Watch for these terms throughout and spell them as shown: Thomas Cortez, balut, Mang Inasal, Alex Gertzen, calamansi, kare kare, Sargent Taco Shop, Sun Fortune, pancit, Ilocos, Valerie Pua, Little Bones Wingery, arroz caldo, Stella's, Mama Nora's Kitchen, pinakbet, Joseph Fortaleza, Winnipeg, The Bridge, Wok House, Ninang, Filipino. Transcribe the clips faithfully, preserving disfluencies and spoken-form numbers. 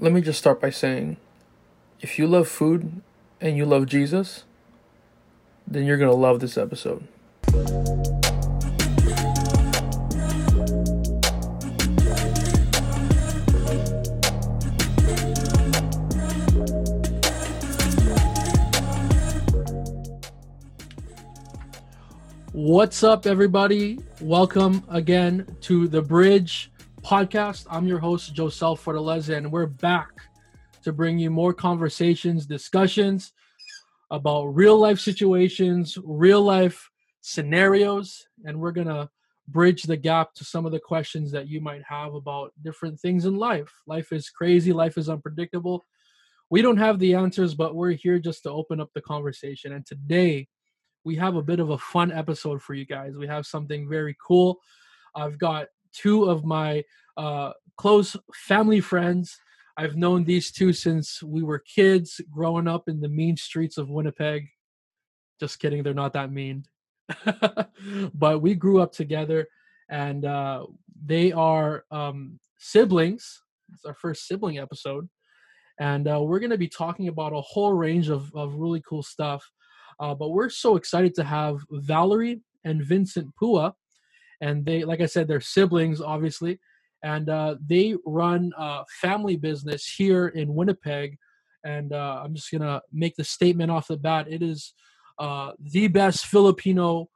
Let me just start by saying, if you love food and you love Jesus, then you're going to love this episode. What's up, everybody? Welcome again to The Bridge podcast. I'm your host, Joseph Fortaleza, and we're back to bring you more conversations, discussions about real-life situations, real-life scenarios, and we're going to bridge the gap to some of the questions that you might have about different things in life. Life is crazy. Life is unpredictable. We don't have the answers, but we're here just to open up the conversation, and today we have a bit of a fun episode for you guys. We have something very cool. I've got two of my uh, close family friends. I've known these two since we were kids growing up in the mean streets of Winnipeg. Just kidding. They're not that mean. But we grew up together, and uh, they are um, siblings. It's our first sibling episode. And uh, we're going to be talking about a whole range of, of really cool stuff. Uh, but we're so excited to have Valerie and Vincent Pua. And they, like I said, they're siblings, obviously. And uh, they run a family business here in Winnipeg. And uh, I'm just going to make the statement off the bat. It is uh, the best Filipino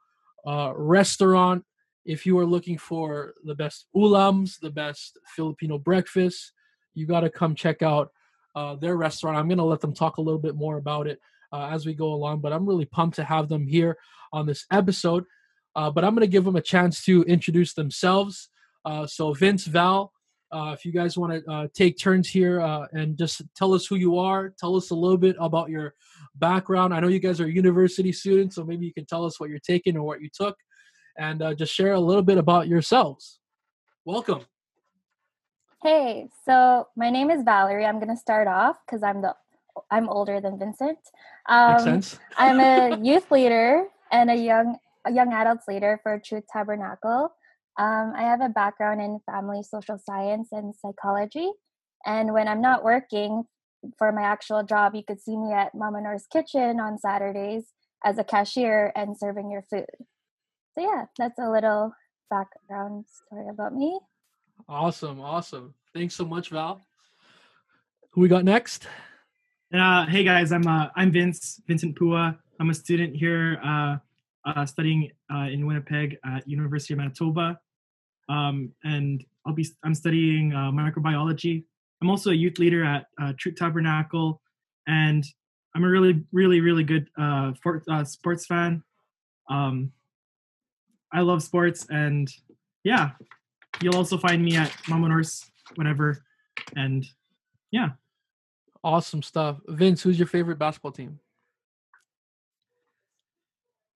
uh, restaurant. If you are looking for the best ulams, the best Filipino breakfast, you got to come check out uh, their restaurant. I'm going to let them talk a little bit more about it uh, as we go along. But I'm really pumped to have them here on this episode. Uh, but I'm going to give them a chance to introduce themselves. Uh, so Vince, Val, uh, if you guys want to uh, take turns here uh, and just tell us who you are, tell us a little bit about your background. I know you guys are university students, so maybe you can tell us what you're taking or what you took, and uh, just share a little bit about yourselves. Welcome. Hey, so my name is Valerie. I'm going to start off because I'm the I'm older than Vincent. Um, Makes sense. I'm a youth leader and a young A young adults leader for Truth Tabernacle. Um, I have a background in family social science and psychology. And when I'm not working for my actual job, you could see me at Mama Nora's Kitchen on Saturdays as a cashier and serving your food. So yeah, that's a little background story about me. Awesome, awesome. Thanks so much, Val. Who we got next? Uh, hey guys, I'm uh, I'm Vince, Vincent Pua. I'm a student here. Uh, Uh, studying uh, in Winnipeg at University of Manitoba, um, and I'll be I'm studying uh, microbiology. I'm also a youth leader at uh, Truth Tabernacle, and I'm a really, really, really good uh, for, uh, sports fan. Um, I love sports, and yeah, you'll also find me at Mama Nora's whenever, and yeah, awesome stuff. Vince, who's your favorite basketball team?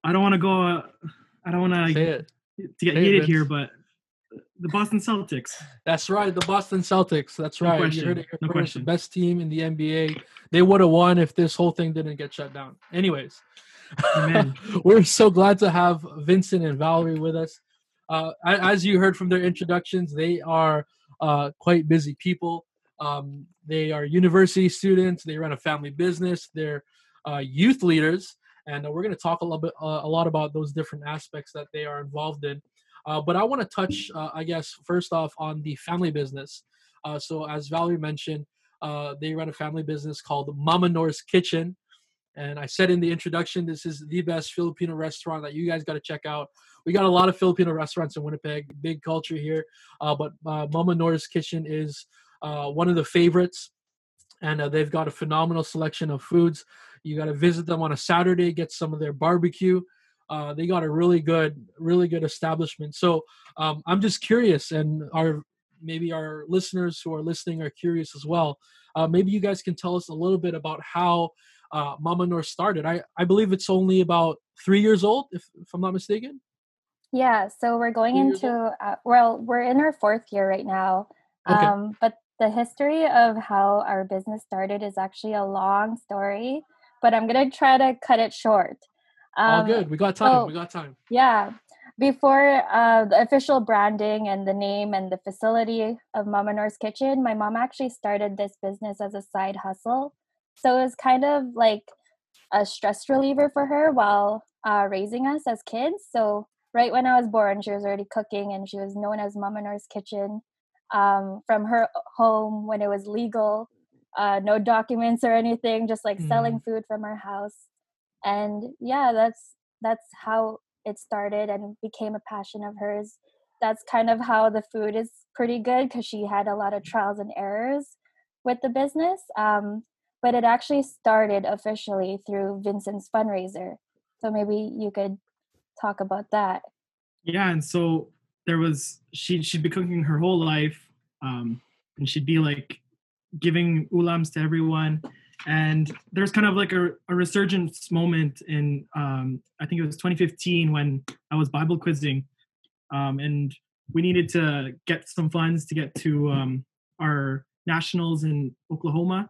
I don't want to go. Uh, I don't want to get Say heated it, here, but the Boston Celtics. That's right, the Boston Celtics. That's right. No question. You heard it here no question. The best team in the N B A. They would have won if this whole thing didn't get shut down. Anyways, we're so glad to have Vincent and Valerie with us. Uh, as you heard from their introductions, they are uh, quite busy people. Um, they are university students. They run a family business. They're uh, youth leaders. And we're going to talk a little bit, uh, a lot about those different aspects that they are involved in. Uh, but I want to touch, uh, I guess, first off on the family business. Uh, so as Valerie mentioned, uh, they run a family business called Mama Nora's Kitchen. And I said in the introduction, this is the best Filipino restaurant that you guys got to check out. We got a lot of Filipino restaurants in Winnipeg, big culture here. Uh, but uh, Mama Nora's Kitchen is uh, one of the favorites. And uh, they've got a phenomenal selection of foods. You got to visit them on a Saturday, get some of their barbecue. Uh, they got a really good, really good establishment. So um, I'm just curious, and our maybe our listeners who are listening are curious as well. Uh, maybe you guys can tell us a little bit about how uh, Mama Nor started. I, I believe it's only about three years old, if, if I'm not mistaken. Yeah, so we're going into, uh, well, we're in our fourth year right now. Okay. Um, but the history of how our business started is actually a long story. But I'm going to try to cut it short. Um, All good. We got time. So, we got time. Yeah. Before uh, the official branding and the name and the facility of Mama Nora's Kitchen, my mom actually started this business as a side hustle. So it was kind of like a stress reliever for her while uh, raising us as kids. So right when I was born, she was already cooking, and she was known as Mama Nora's Kitchen um, from her home when it was legal. Uh, no documents or anything, just like mm. selling food from her house. And yeah, that's that's how it started and became a passion of hers. That's kind of how the food is pretty good, because she had a lot of trials and errors with the business. Um, but it actually started officially through Vincent's fundraiser. So maybe you could talk about that. Yeah, and so there was, she, she'd be cooking her whole life, um, and she'd be like giving ulams to everyone. And there's kind of like a, a resurgence moment in, um, I think it was twenty fifteen when I was Bible quizzing, um, and we needed to get some funds to get to um, our nationals in Oklahoma.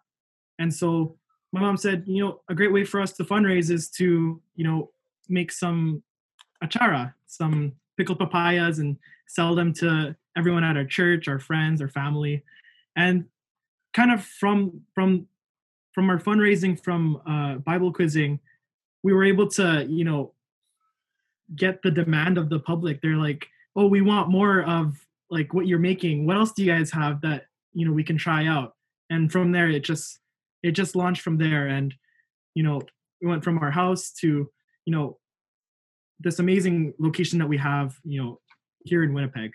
And so my mom said, you know, a great way for us to fundraise is to, you know, make some achara, some pickled papayas, and sell them to everyone at our church, our friends, our family. And kind of from, from, from our fundraising, from uh, Bible quizzing, we were able to, you know, get the demand of the public. They're like, oh, we want more of like what you're making. What else do you guys have that, you know, we can try out? And from there, it just, it just launched from there. And, you know, we went from our house to, you know, this amazing location that we have, you know, here in Winnipeg.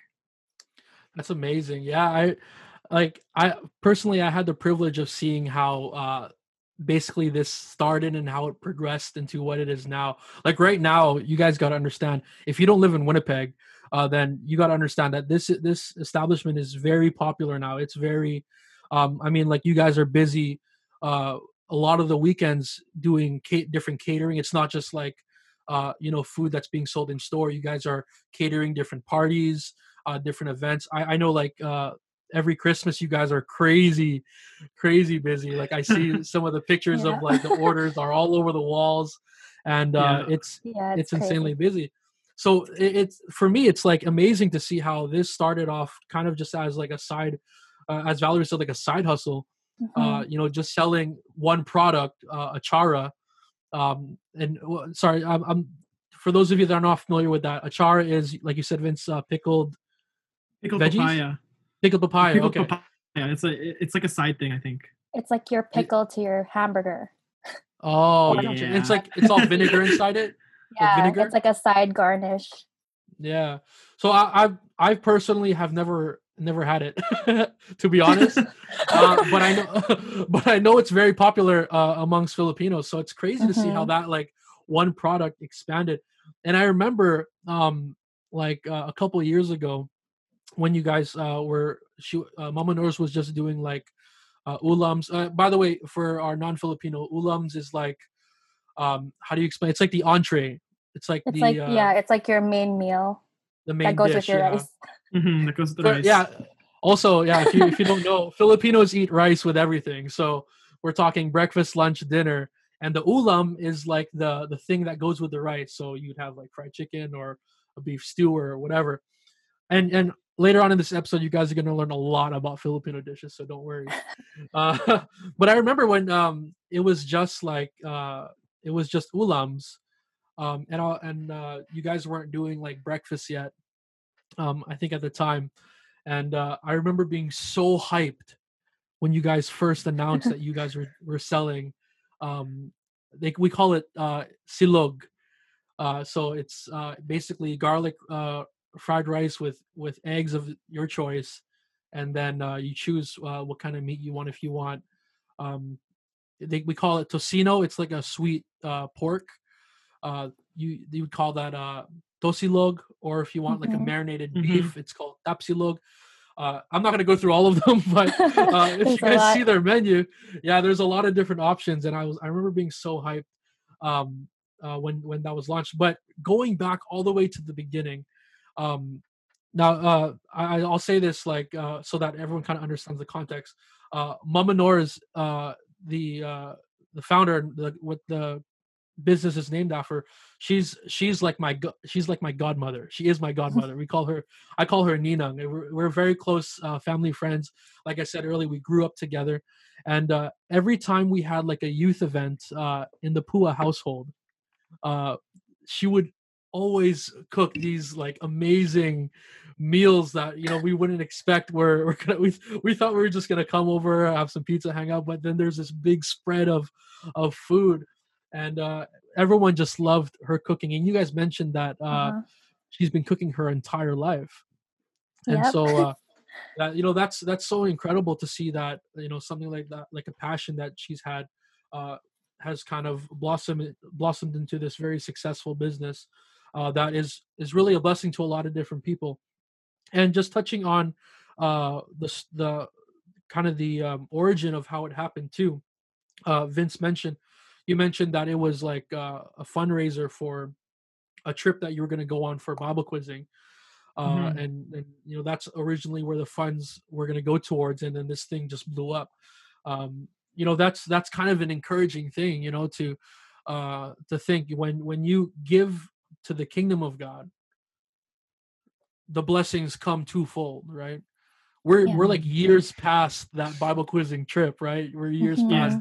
That's amazing. Yeah. I, Like I personally, I had the privilege of seeing how uh, basically this started and how it progressed into what it is now. Like right now, you guys got to understand, if you don't live in Winnipeg, uh, then you got to understand that this this establishment is very popular now. It's very, um, I mean, like you guys are busy uh, a lot of the weekends doing ca- different catering. It's not just like, uh, you know, food that's being sold in store. You guys are catering different parties, uh, different events. I, I know like. Uh, Every Christmas, you guys are crazy, crazy busy. Like I see some of the pictures yeah. of like the orders are all over the walls, and uh, yeah. it's yeah, it's, it's insanely busy. So it, it's for me, it's like amazing to see how this started off kind of just as like a side, uh, as Valerie said, like a side hustle. Mm-hmm. Uh, you know, just selling one product, uh, achara. Um, and sorry, I'm, I'm for those of you that are not familiar with that, achara is, like you said, Vince, uh, pickled pickled veggies? papaya. Pickled papaya, pickled okay. Papaya. It's, a, it's like a side thing, I think. It's like your pickle to your hamburger. Oh, yeah. Gotcha. It's like, it's all vinegar inside it? Yeah, like it's like a side garnish. Yeah. So I I, I personally have never never had it, to be honest. uh, but, I know, but I know it's very popular uh, amongst Filipinos, so it's crazy mm-hmm. to see how that like one product expanded. And I remember um, like uh, a couple of years ago, when you guys uh, were, she, uh, Mama Nora's was just doing like uh, ulams. Uh, by the way, for our non-Filipino, ulams is like, um, how do you explain? It's like the entree. It's like it's the like, uh, yeah. It's like your main meal. The main that goes dish, with your yeah. rice. Mm-hmm, that goes with the but, rice. Yeah. Also, yeah. If you if you don't know, Filipinos eat rice with everything. So we're talking breakfast, lunch, dinner, and the ulam is like the the thing that goes with the rice. So you'd have like fried chicken or a beef stew or whatever, and and. Later on in this episode, you guys are going to learn a lot about Filipino dishes, so don't worry. Uh, but I remember when um, it was just like, uh, it was just ulams, um, and I'll, and uh, you guys weren't doing like breakfast yet, um, I think at the time. And uh, I remember being so hyped when you guys first announced that you guys were, were selling, um, like we call it uh, silog. Uh, so it's uh, basically garlic uh fried rice with with eggs of your choice, and then uh you choose uh, what kind of meat you want. If you want um they, we call it tocino, it's like a sweet uh pork. uh you you would call that uh tosilog, or if you want mm-hmm. like a marinated mm-hmm. beef, it's called tapsilog. uh I'm not going to go through all of them, but uh if you guys see their menu, yeah, there's a lot of different options. And I was I remember being so hyped um uh when when that was launched. But going back all the way to the beginning, Um, now, uh, I, I'll say this, like, uh, so that everyone kind of understands the context. Uh, Mama Nora's, uh, the, uh, the founder, the, with the business is named after. She's she's like my she's like my godmother. She is my godmother. We call her I call her Ninang. We're, we're very close uh, family friends. Like I said earlier, we grew up together, and uh, every time we had like a youth event uh, in the Pua household, uh, she would always cook these like amazing meals that, you know, we wouldn't expect. We're, we're gonna, we we thought we were just gonna come over, have some pizza, hang out, but then there's this big spread of of food, and uh everyone just loved her cooking. And you guys mentioned that uh uh-huh. she's been cooking her entire life, and yep. so uh that, you know, that's that's so incredible to see that, you know, something like that, like a passion that she's had uh has kind of blossomed blossomed into this very successful business. Uh, that is is really a blessing to a lot of different people. And just touching on uh, the the kind of the um, origin of how it happened too. Uh, Vince mentioned you mentioned that it was like uh, a fundraiser for a trip that you were going to go on for Bible quizzing, uh, mm-hmm. and and you know, that's originally where the funds were going to go towards, and then this thing just blew up. Um, you know, that's that's kind of an encouraging thing, you know, to uh, to think when when you give to the kingdom of God, the blessings come twofold, right? We're yeah. we're like years past that Bible quizzing trip, right? We're years yeah. past.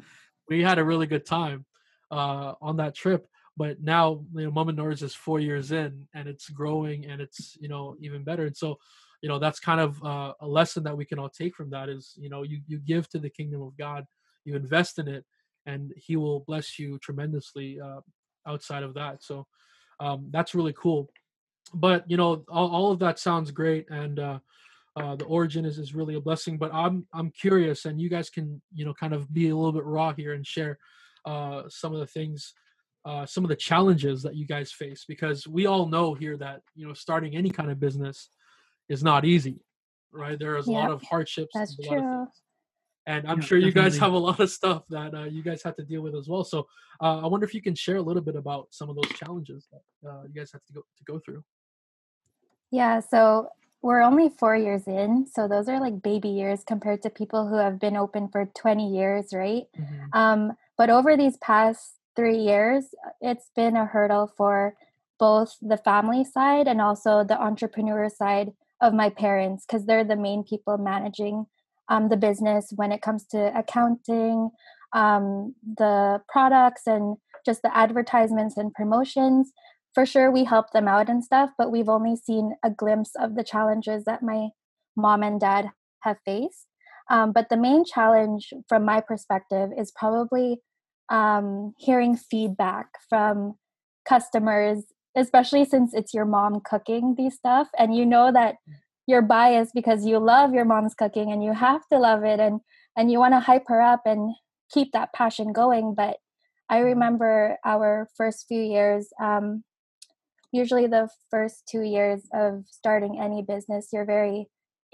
We had a really good time uh, on that trip, but now, you know, Mama Nora's is four years in, and it's growing, and it's, you know, even better. And so, you know, that's kind of uh, a lesson that we can all take from that is, you know, you you give to the kingdom of God, you invest in it, and He will bless you tremendously uh, outside of that. So. Um, that's really cool. But, you know, all, all of that sounds great. And uh, uh, the origin is, is really a blessing. But I'm I'm curious, and you guys can, you know, kind of be a little bit raw here and share uh, some of the things, uh, some of the challenges that you guys face. Because we all know here that, you know, starting any kind of business is not easy, right? There is a yeah, lot of hardships. That's and a true. Lot of things. And I'm yeah, sure you definitely. Guys have a lot of stuff that uh, you guys have to deal with as well. So uh, I wonder if you can share a little bit about some of those challenges that uh, you guys have to go to go through. Yeah, so we're only four years in. So those are like baby years compared to people who have been open for twenty years, right? Mm-hmm. Um, but over these past three years, it's been a hurdle for both the family side and also the entrepreneur side of my parents, because they're the main people managing Um, the business when it comes to accounting, um, the products, and just the advertisements and promotions. For sure, we help them out and stuff, but we've only seen a glimpse of the challenges that my mom and dad have faced. Um, but the main challenge from my perspective is probably um, hearing feedback from customers, especially since it's your mom cooking these stuff, and you know that you're biased because you love your mom's cooking and you have to love it, and and you want to hype her up and keep that passion going. But I remember our first few years, um, usually the first two years of starting any business, you're very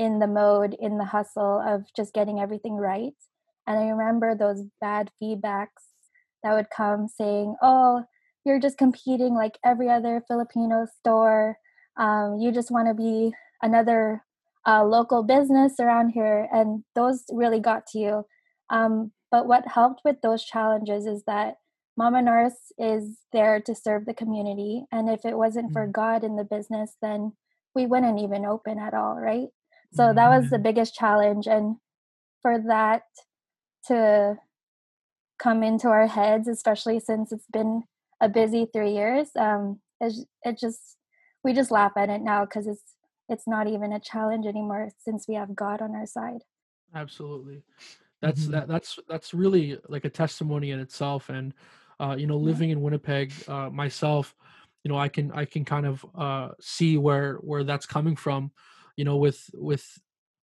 in the mode, in the hustle of just getting everything right. And I remember those bad feedbacks that would come saying, oh, you're just competing like every other Filipino store. Um, you just want to be another uh, local business around here, and those really got to you. Um, but what helped with those challenges is that Mama Nora's is there to serve the community, and if it wasn't mm-hmm. for God in the business, then we wouldn't even open at all, right? So mm-hmm. that was the biggest challenge, and for that to come into our heads, especially since it's been a busy three years, um, it, it just we just laugh at it now because it's it's not even a challenge anymore since we have God on our side. Absolutely. That's, mm-hmm. that, that's, that's really like a testimony in itself. And, uh, you know, living in Winnipeg, uh, myself, you know, I can, I can kind of, uh, see where, where that's coming from, you know, with, with,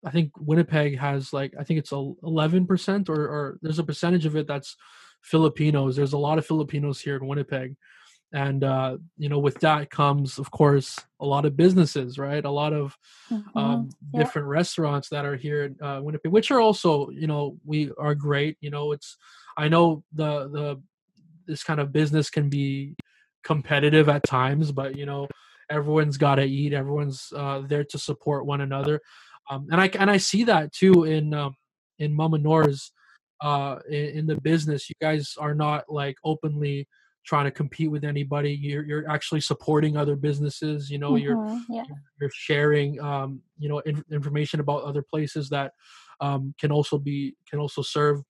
I think Winnipeg has like, I think it's eleven percent or, or there's a percentage of it that's Filipinos. There's a lot of Filipinos here in Winnipeg. And, uh, you know, with that comes, of course, a lot of businesses, right? A lot of mm-hmm. um, yeah. different restaurants that are here in uh, Winnipeg, which are also, you know, we are great. You know, it's, I know the, the, this kind of business can be competitive at times, but, you know, everyone's got to eat. Everyone's uh, there to support one another. Um, and I, and I see that too in, um, in Mama Nora's, uh, in, in the business. You guys are not like openly trying to compete with anybody. You're, you're actually supporting other businesses. You know, mm-hmm. you're, yeah. you're sharing, um, you know, in, information about other places that um, can also be, can also serve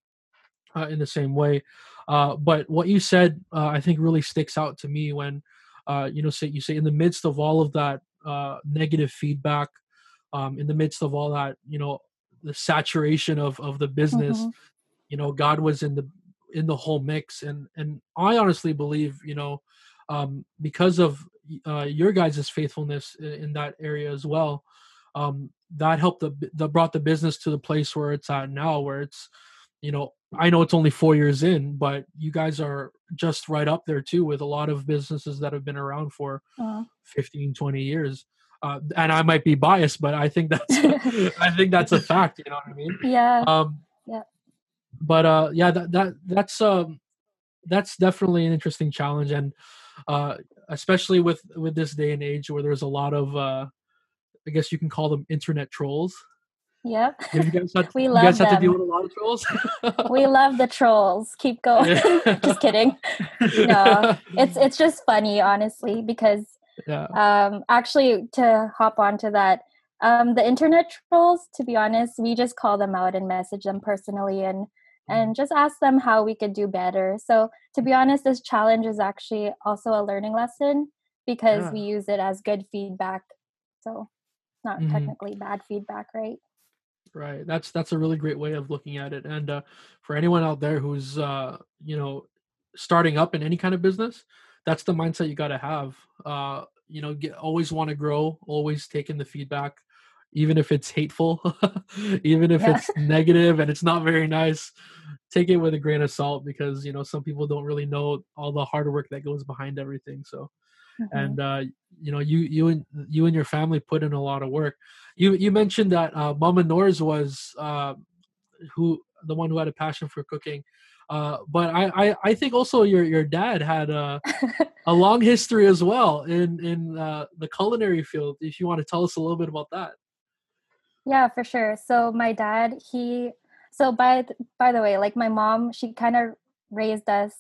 uh, in the same way. Uh, but what you said, uh, I think really sticks out to me when, uh, you know, say you say in the midst of all of that uh, negative feedback, um, in the midst of all that, you know, the saturation of, of the business, mm-hmm. you know, God was in the, in the whole mix. And, and I honestly believe, you know, um, because of uh, your guys' faithfulness in, in that area as well, um, that helped the, that brought the business to the place where it's at now, where it's, you know, I know it's only four years in, but you guys are just right up there too, with a lot of businesses that have been around for uh-huh. fifteen, twenty years. Uh, and I might be biased, but I think that's, I think that's a fact, you know what I mean? Yeah. Um, yeah. But uh, yeah, that, that that's um, that's definitely an interesting challenge, and uh, especially with, with this day and age where there's a lot of, uh, I guess you can call them internet trolls. Yeah, you guys have, we you love guys have to deal with a lot of trolls. We love the trolls. Keep going. Just kidding. No, it's it's just funny, honestly, because yeah. um, actually to hop onto that. Um, the internet trolls, to be honest, we just call them out and message them personally and, and just ask them how we could do better. So to be honest, this challenge is actually also a learning lesson because yeah. we use it as good feedback. So it's not mm-hmm. technically bad feedback, right? Right. That's, that's a really great way of looking at it. And uh, for anyone out there who's, uh, you know, starting up in any kind of business, that's the mindset you got to have. Uh, you know, get, always want to grow, always taking the feedback. Even if it's hateful, even if yeah. it's negative and it's not very nice, take it with a grain of salt because, you know, some people don't really know all the hard work that goes behind everything. So, mm-hmm. and, uh, you know, you, you and you and your family put in a lot of work. You, you mentioned that uh, Mama Nora's was uh, who, the one who had a passion for cooking. Uh, but I, I, I think also your, your dad had a, a long history as well in, in uh, the culinary field. If you want to tell us a little bit about that. Yeah, for sure. So my dad, he, so by, th- by the way, like my mom, she kind of raised us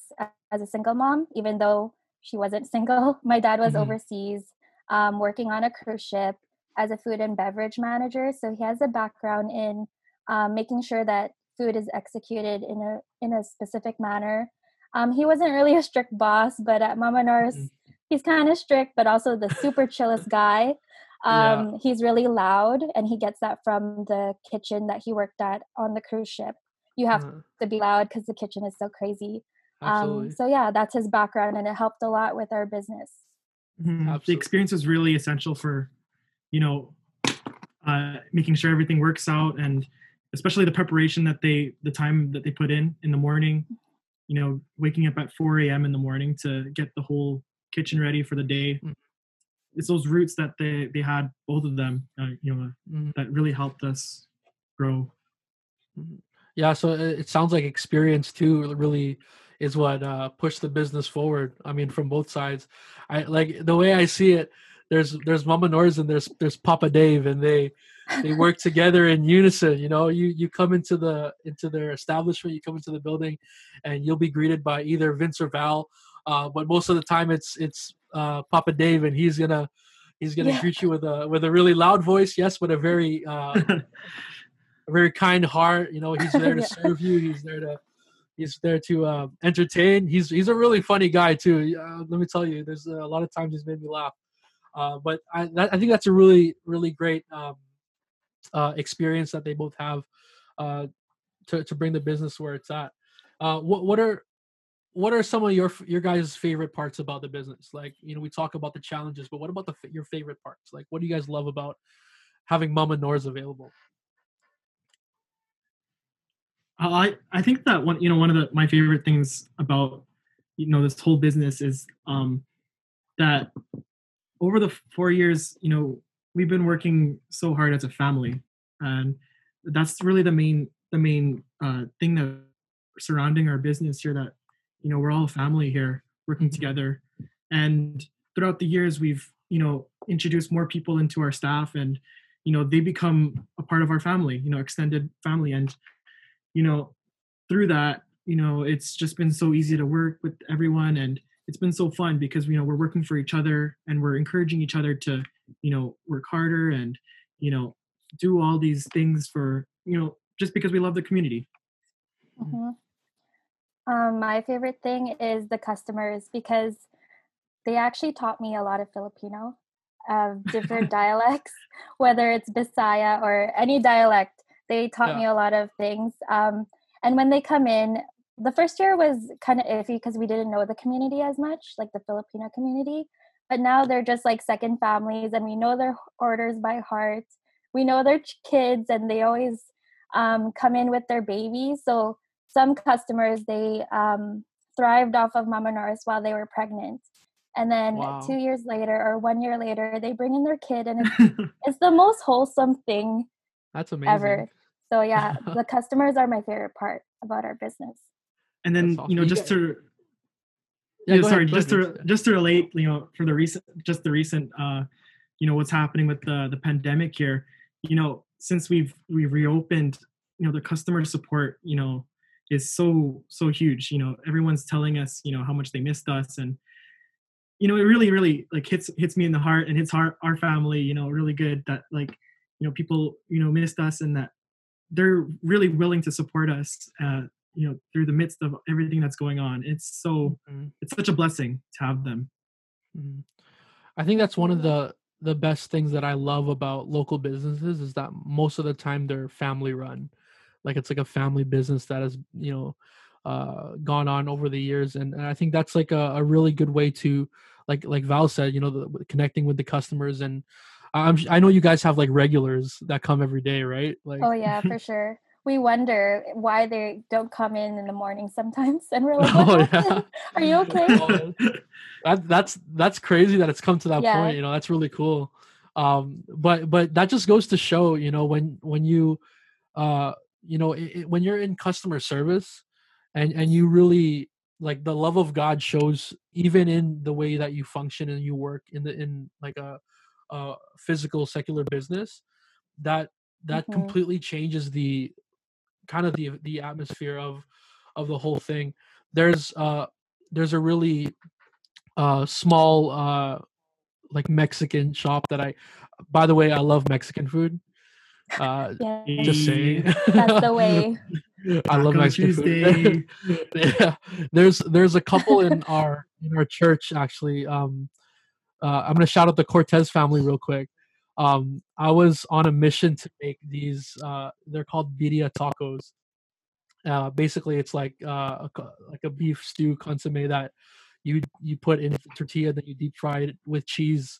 as a single mom, even though she wasn't single. My dad was mm-hmm. overseas, um, working on a cruise ship as a food and beverage manager. So he has a background in um, making sure that food is executed in a, in a specific manner. Um, he wasn't really a strict boss, but at Mama Nora's, mm-hmm. he's kind of strict, but also the super chillest guy. Um, yeah. He's really loud, and he gets that from the kitchen that he worked at on the cruise ship. You have mm. to be loud because the kitchen is so crazy. Um, so yeah, that's his background, and it helped a lot with our business. Mm-hmm. The experience is really essential for, you know, uh, making sure everything works out, and especially the preparation that they, the time that they put in in the morning, you know, waking up at four a.m. in the morning to get the whole kitchen ready for the day. Mm. It's those roots that they, they had, both of them, uh, you know, mm-hmm. that really helped us grow. Yeah. So it sounds like experience too, really is what uh, pushed the business forward. I mean, from both sides, I like the way I see it, there's, there's Mama Nora's and there's, there's Papa Dave, and they, they work together in unison. You know, you, you come into the, into their establishment, you come into the building, and you'll be greeted by either Vince or Val. Uh, but most of the time it's, it's, uh Papa Dave, and he's gonna he's gonna yeah. greet you with a with a really loud voice, yes, but a very uh a very kind heart. You know, he's there to yeah. serve you, he's there to he's there to uh, entertain. He's he's a really funny guy too. Uh, let me tell you, there's a lot of times he's made me laugh. Uh but I that, I think that's a really really great um uh experience that they both have uh to to bring the business where it's at. Uh what what are What are some of your your guys' favorite parts about the business? Like, you know, we talk about the challenges, but what about the your favorite parts? Like, what do you guys love about having Mama Nora's available? I I think that one you know one of the, my favorite things about you know this whole business is um, that over the four years you know we've been working so hard as a family, and that's really the main the main uh, thing that surrounding our business here, that you know, we're all a family here working together. And throughout the years, we've, you know, introduced more people into our staff, and, you know, they become a part of our family, you know, extended family. And, you know, through that, you know, it's just been so easy to work with everyone. And it's been so fun because, you know, we're working for each other and we're encouraging each other to, you know, work harder and, you know, do all these things for, you know, just because we love the community. Mm-hmm. Um, my favorite thing is the customers, because they actually taught me a lot of Filipino, of different dialects, whether it's Bisaya or any dialect. They taught yeah. me a lot of things. Um, and when they come in, the first year was kind of iffy because we didn't know the community as much, like the Filipino community. But now they're just like second families, and we know their orders by heart. We know their kids, and they always um, come in with their babies. So some customers, they um, thrived off of Mama Nora's while they were pregnant. And then wow. two years later or one year later, they bring in their kid, and it's, it's the most wholesome thing That's amazing. Ever. So yeah, the customers are my favorite part about our business. And then, awesome. you know, just to, yeah, yeah, sorry, ahead, just to, just to relate, you know, for the recent, just the recent, uh, you know, what's happening with the, the pandemic here, you know, since we've, we reopened, you know, the customer support, you know, is so, so huge. You know, everyone's telling us, you know, how much they missed us, and, you know, it really, really like hits, hits me in the heart, and hits our, our family, you know, really good that, like, you know, people, you know, missed us, and that they're really willing to support us, uh, you know, through the midst of everything that's going on. It's so, mm-hmm. it's such a blessing to have them. Mm-hmm. I think that's one of the, the best things that I love about local businesses is that most of the time they're family run. Like, it's like a family business that has, you know, uh, gone on over the years. And, and I think that's like a, a really good way to, like, like Val said, you know, the, connecting with the customers. And I'm, I know you guys have like regulars that come every day, right? Like, oh yeah, for sure. We wonder why they don't come in in the morning sometimes, and we're like, oh, yeah. "Are you okay?" that, that's that's crazy that it's come to that yeah. point. You know, that's really cool. Um, but but that just goes to show, you know, when when you, uh, you know, it, it, when you're in customer service, and and you really like the love of God shows even in the way that you function and you work in the in like a, a physical secular business, that that mm-hmm. completely changes the kind of the the atmosphere of of the whole thing. There's uh there's a really uh small uh like Mexican shop that I, by the way, I love Mexican food. Uh Yay. Just saying. That's the way. I love Mexican food. yeah. There's there's a couple in our in our church actually. Um uh I'm gonna shout out the Cortez family real quick. Um, I was on a mission to make these, uh, they're called birria tacos. Uh, basically it's like, uh, a, like a beef stew consomme that you, you put in the tortilla, then you deep fry it with cheese.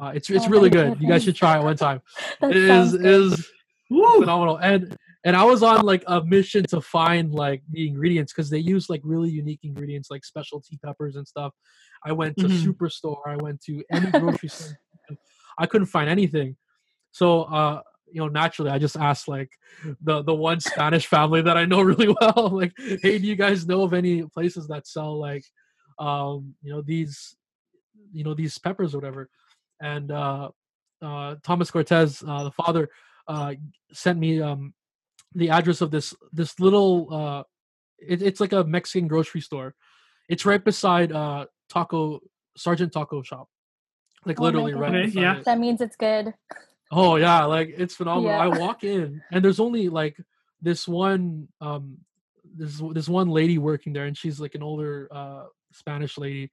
Uh, it's, it's really good. You guys should try it one time. It is, it is woo, phenomenal. And, and I was on like a mission to find like the ingredients, cause they use like really unique ingredients, like specialty peppers and stuff. I went to mm-hmm. Superstore. I went to any grocery store. I couldn't find anything. So, uh, you know, naturally I just asked like the, the one Spanish family that I know really well, like, hey, do you guys know of any places that sell like, um, you know, these, you know, these peppers or whatever. And, uh, uh, Thomas Cortez, uh, the father, uh, sent me, um, the address of this, this little, uh, it, it's like a Mexican grocery store. It's right beside, uh, taco Sargent Taco Shop. Like oh literally right okay, yeah it. That means it's good. Oh yeah, like it's phenomenal. Yeah. I walk in and there's only like this one um this this one lady working there, and she's like an older uh Spanish lady,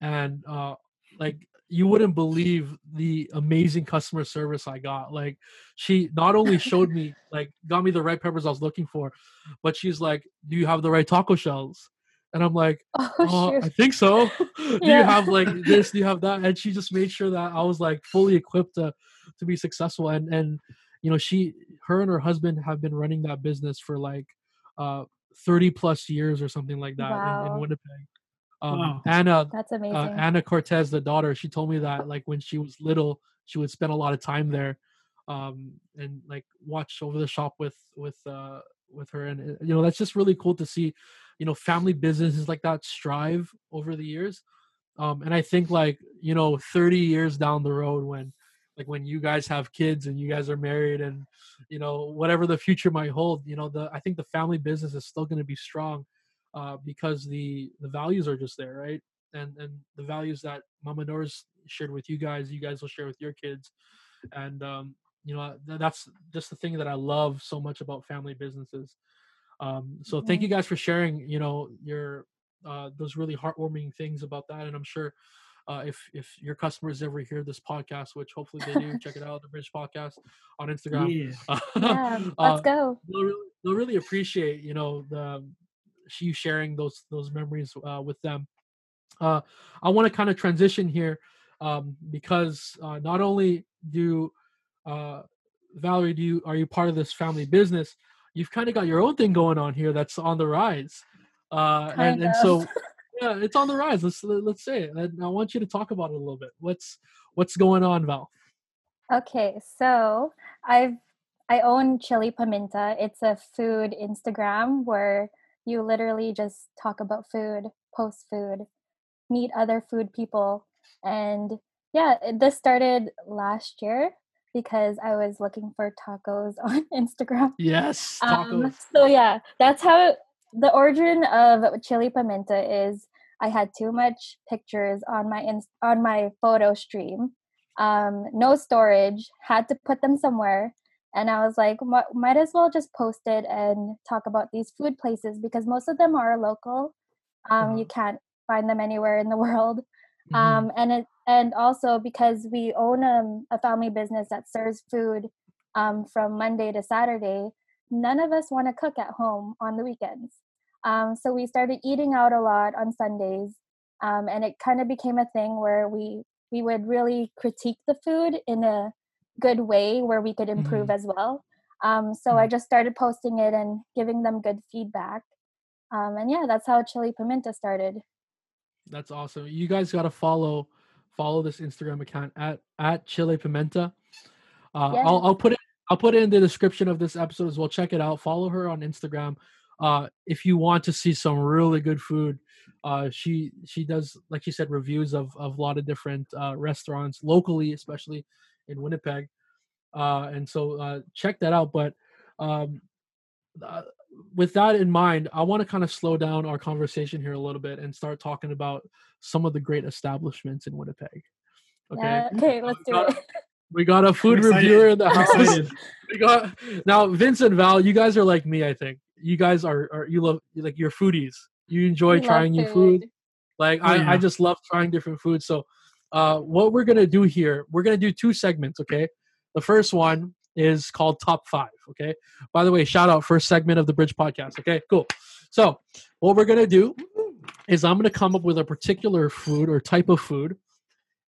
and uh like you wouldn't believe the amazing customer service I got. Like she not only showed me like got me the red peppers I was looking for, but she's like, do you have the right taco shells? And I'm like, oh, oh, I think so. yeah. Do you have like this? Do you have that? And she just made sure that I was like fully equipped to, to be successful. And, and, you know, she, her and her husband have been running that business for like uh, thirty plus years or something like that wow. in, in Winnipeg. Um, wow. Anna, That's amazing. Uh, Anna Cortez, the daughter, she told me that like when she was little, she would spend a lot of time there um, and like watch over the shop with, with, uh, with her. And, you know, that's just really cool to see, you know, family businesses like that strive over the years. Um, and I think like, you know, thirty years down the road when, like when you guys have kids and you guys are married and, you know, whatever the future might hold, you know, the, I think the family business is still going to be strong uh, because the, the values are just there. Right. and, and the values that Mama Nora's shared with you guys, you guys will share with your kids. And, um, you know, th- that's just the thing that I love so much about family businesses. Um, so thank you guys for sharing, you know, your, uh, those really heartwarming things about that. And I'm sure, uh, if, if your customers ever hear this podcast, which hopefully they do, check it out, The Bridge Podcast on Instagram. Yeah, yeah let's go. Uh, they'll, really, they'll really appreciate, you know, the, you sharing those, those memories, uh, with them. Uh, I want to kind of transition here, um, because, uh, not only do, uh, Valerie, do you, are you part of this family business? You've kind of got your own thing going on here that's on the rise. Uh, and, and so, yeah, it's on the rise. Let's, let's say it. And I want you to talk about it a little bit. What's, what's going on, Val? Okay. So I've, I own Chile Pimenta. It's a food Instagram where you literally just talk about food, post food, meet other food people. And yeah, this started last year, because I was looking for tacos on Instagram. Yes, tacos. Um, so yeah, that's how it, the origin of Chile Pimenta is. I had too much pictures on my in, on my photo stream. Um, no storage, had to put them somewhere. And I was like, might as well just post it and talk about these food places, because most of them are local. Um, mm-hmm. You can't find them anywhere in the world. Mm-hmm. Um, and it, and also because we own a, a family business that serves food um, from Monday to Saturday, none of us want to cook at home on the weekends. Um, so we started eating out a lot on Sundays, um, and it kind of became a thing where we, we would really critique the food in a good way where we could improve mm-hmm. as well. Um, so mm-hmm. I just started posting it and giving them good feedback. Um, and yeah, that's how Chile Pimenta started. That's awesome. You guys got to follow follow this Instagram account at at Chile Pimenta. Uh, yeah. I'll I'll put it I'll put it in the description of this episode as well. Check it out. Follow her on Instagram. Uh, if you want to see some really good food, uh, she she does, like she said, reviews of of a lot of different uh, restaurants locally, especially in Winnipeg. Uh, and so uh, check that out. But um, uh, with that in mind, I want to kind of slow down our conversation here a little bit and start talking about some of the great establishments in Winnipeg. Okay. Yeah, okay, let's do we got, it. We got a food reviewer in the house. We got now Vincent, Val, you guys are like me, I think. You guys are, are you love like you're foodies. You enjoy we trying new food. food. Like yeah. I, I just love trying different foods. So uh what we're gonna do here, we're gonna do two segments, okay? The first one is called Top Five. Okay. By the way, shout out first segment of the Bridge Podcast. Okay, cool. So what we're going to do is I'm going to come up with a particular food or type of food,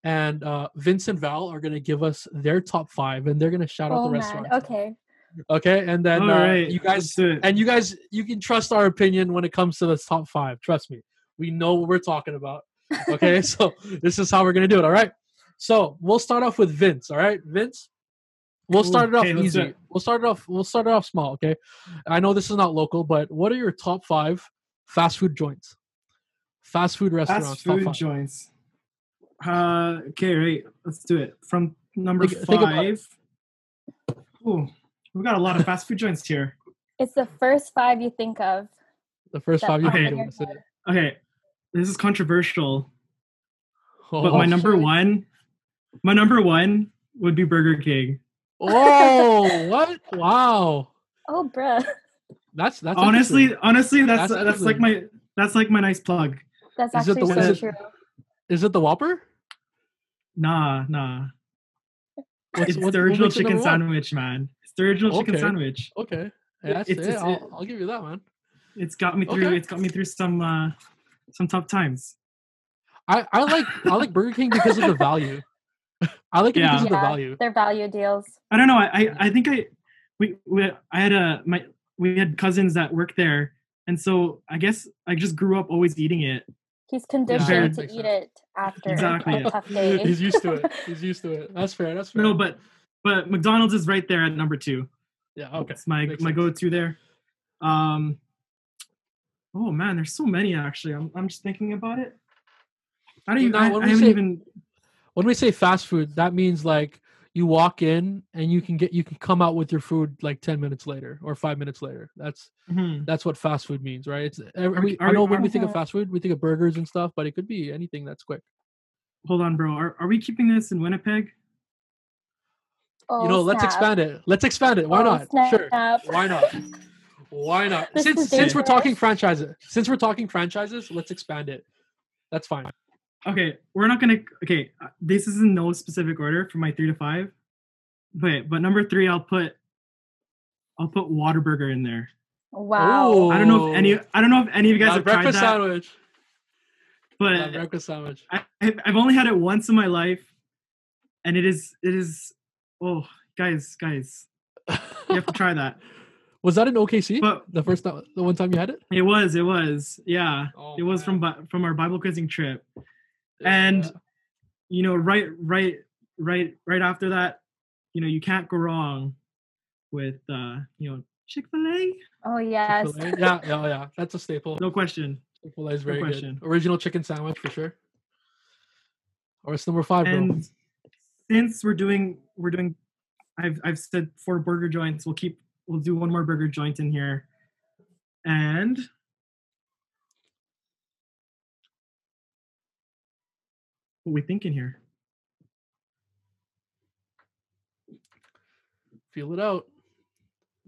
and uh, Vince and Val are going to give us their top five, and they're going to shout oh, out the man. restaurant. Okay. Okay. And then uh, right. you guys, and you guys, you can trust our opinion when it comes to this top five. Trust me. We know what we're talking about. Okay. So this is how we're going to do it. All right. So we'll start off with Vince. All right, Vince. We'll start it off okay, easy. We'll start it off. We'll start it off small. Okay, I know this is not local, but what are your top five fast food joints? Fast food restaurants. Fast food top five. joints. Uh, okay, right. Let's do it from number think, five. Think Ooh, we got a lot of fast food joints here. It's the first five you think of. The first five you think of. Okay. okay, this is controversial, oh, but my shit. number one, my number one would be Burger King. Oh what wow oh bruh that's that's honestly honestly that's that's, that's like my that's like my nice plug that's is actually the, so is true it, is it the Whopper nah nah what's, it's what's, the original chicken sandwich one? man it's the original okay. chicken sandwich okay yeah, that's it's, it it's, I'll, I'll give you that man it's got me through okay. it's got me through some uh some tough times I I like I like Burger King because of the value I like it yeah. because of the value. Their value deals. I don't know. I, I, I think I we, we I had a my we had cousins that worked there, and so I guess I just grew up always eating it. He's conditioned yeah, to eat sense. it after exactly. a tough day. He's used to it. He's used to it. That's fair. That's fair. No, but but McDonald's is right there at number two. Yeah. Okay. It's my Makes my sense. go-to there. Um. Oh man, there's so many actually. I'm I'm just thinking about it. I don't even. No, I, I haven't say- even. When we say fast food, that means like you walk in and you can get, you can come out with your food like ten minutes later or five minutes later. That's, mm-hmm. that's what fast food means, right? It's, are, we, are, I know when we think of fast food, we think of burgers and stuff, but it could be anything that's quick. Hold on, bro. Are, are we keeping this in Winnipeg? Oh, you know, snap. let's expand it. Let's expand it. Why oh, not? Snap. Sure. Why not? Why not? Since since we're talking franchises, since we're talking franchises, let's expand it. That's fine. Okay, we're not gonna. Okay, this is in no specific order for my three to five, but but number three, I'll put, I'll put Whataburger in there. Wow. Ooh. I don't know if any. I don't know if any of you guys not have tried that. Breakfast sandwich. But not breakfast sandwich. I, I've only had it once in my life, and it is it is. Oh, guys, guys, you have to try that. Was that in O K C? But, the first time, the one time you had it? It was, it was, yeah. Oh, it was man. from from our Bible quizzing trip, yeah. and you know, right, right, right, right after that, you know, you can't go wrong with, uh, you know, Chick-fil-A. Oh yes, Chick-fil-A. yeah, yeah, yeah. That's a staple. No question. Chick-fil-A is very no good. Original chicken sandwich for sure. Or it's number five, and bro. Since we're doing, we're doing, I've I've said four burger joints. We'll keep, we'll do one more burger joint in here, and what are we thinking here? Feel it out.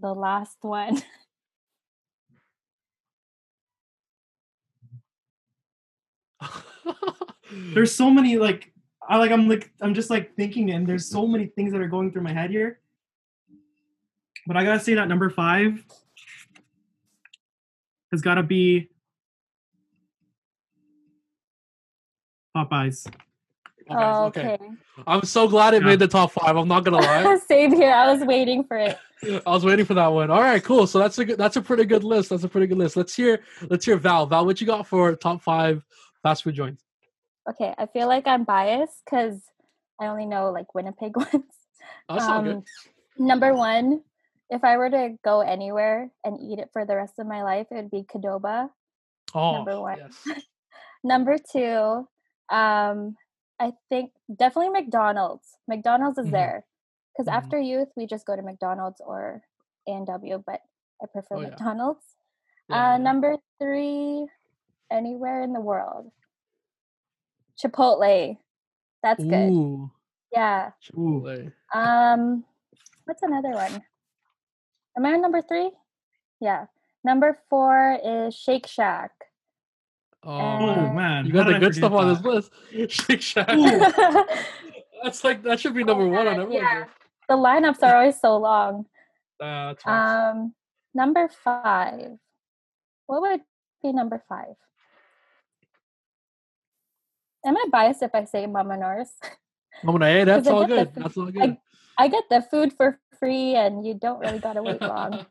The last one. There's so many like. I like I'm like I'm just like thinking, and there's so many things that are going through my head here. But I gotta say that number five has gotta be Popeyes. Oh, okay. okay. I'm so glad it yeah. made the top five. I'm not gonna lie. Same here. I was waiting for it. I was waiting for that one. All right, cool. So that's a good, that's a pretty good list. That's a pretty good list. Let's hear let's hear Val. Val, what you got for top five fast food joints? Okay, I feel like I'm biased because I only know like Winnipeg ones. That's um, all good. Number one, if I were to go anywhere and eat it for the rest of my life, it would be Qdoba. Oh, number one. Yes. Number two, um, I think definitely McDonald's. McDonald's is mm-hmm. there because mm-hmm. after youth, we just go to McDonald's or A and W, but I prefer oh, McDonald's. Yeah. Uh, yeah, yeah. Number three, anywhere in the world. Chipotle, that's good. Ooh. Yeah. Chipotle. Um, what's another one? Am I on number three? Yeah. Number four is Shake Shack. Oh, and man, you got the good stuff that. on this list. Shake Shack. That's like that should be number one on everyone. Yeah. The lineups are always so long. Uh, that's right. Um, number five. What would be number five? Am I biased if I say Mama Nora's? Mama Nora's, that's all good. That's all good. I, I get the food for free, and you don't really gotta wait long.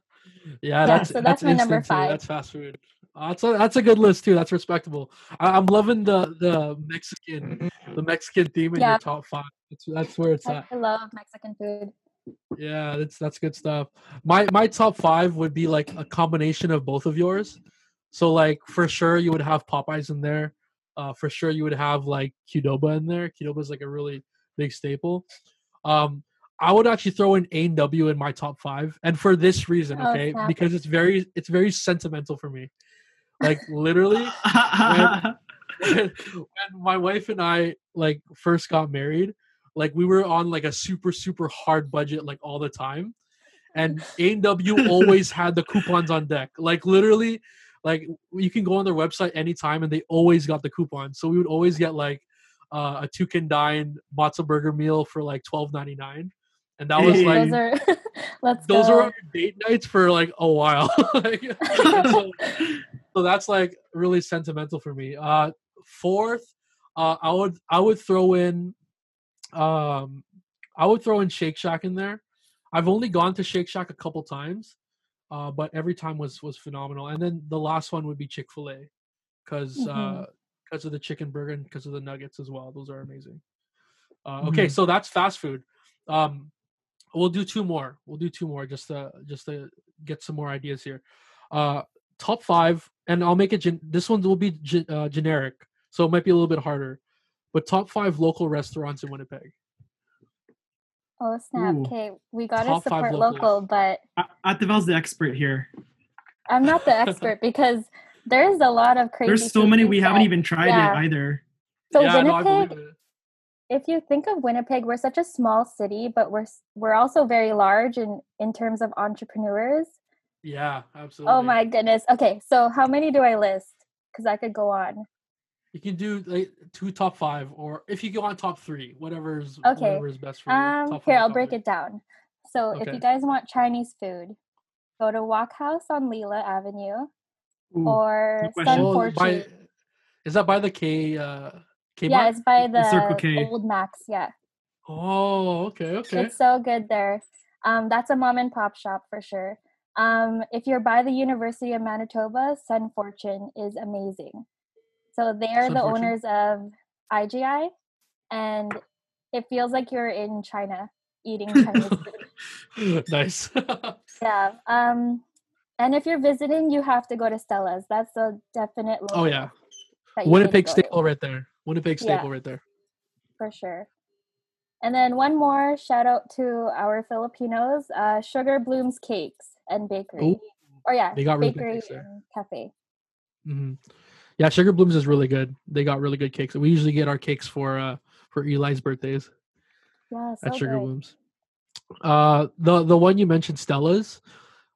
yeah, that's yeah, so that's, that's my number five. Too. That's fast food. Uh, that's a that's a good list too. That's respectable. I, I'm loving the the Mexican the Mexican theme in yeah. your top five. That's that's where it's I, at. I love Mexican food. Yeah, that's that's good stuff. My my top five would be like a combination of both of yours. So like for sure you would have Popeyes in there. Uh, for sure, you would have like Qdoba in there. Qdoba is like a really big staple. Um, I would actually throw in A and W in my top five, and for this reason, okay, oh, because it's very it's very sentimental for me. Like literally, when, when, when my wife and I like first got married, like we were on like a super super hard budget like all the time, and A and W always had the coupons on deck. Like literally. Like you can go on their website anytime, and they always got the coupon. So we would always get like uh, a two can dine matzo burger meal for like twelve ninety nine, and that was hey, like those are let's those are our date nights for like a while. like, so, so that's like really sentimental for me. Uh, fourth, uh, I would I would throw in, um, I would throw in Shake Shack in there. I've only gone to Shake Shack a couple times. Uh, but every time was, was phenomenal. And then the last one would be Chick-fil-A because mm-hmm. uh, because of the chicken burger and because of the nuggets as well. Those are amazing. Uh, okay, mm-hmm. so that's fast food. Um, we'll do two more. We'll do two more just to, just to get some more ideas here. Uh, top five, and I'll make it gen- – this one will be ge- uh, generic, so it might be a little bit harder. But top five local restaurants in Winnipeg. Oh, snap. Ooh. Okay, we got to support local, but... Ativel's the expert here. I'm not the expert because there's a lot of crazy... There's so many we that, haven't even tried yeah. yet either. So yeah, Winnipeg, no, if you think of Winnipeg, we're such a small city, but we're we're also very large in, in terms of entrepreneurs. Yeah, absolutely. Oh, my goodness. Okay, so how many do I list? Because I could go on. You can do like two top five, or if you go on top three, whatever's okay. whatever is best for you. Um, top here, five, I'll break three. it down. So okay. if you guys want Chinese food, go to Wok House on Leela Avenue Ooh, or Sun Fortune. Oh, by, is that by the K? Uh, K yeah, it's by the, the Old Max. Yeah. Oh, okay, okay. It's so good there. Um, that's a mom and pop shop for sure. Um, if you're by the University of Manitoba, Sun Fortune is amazing. So they are the owners of I G I, and it feels like you're in China eating Chinese food. Nice. Yeah. Um, and if you're visiting, you have to go to Stella's. That's a definite local. Oh, yeah. Winnipeg staple to. right there. Winnipeg staple yeah, right there. For sure. And then one more shout out to our Filipinos, uh, Sugar Blooms Cakes and Bakery. Ooh. Or yeah, they got Bakery really and Cafe. Mm-hmm. Yeah, Sugar Blooms is really good. They got really good cakes. We usually get our cakes for uh, for Eli's birthdays. Yeah, so at Sugar good. Blooms. Uh, the the one you mentioned, Stella's.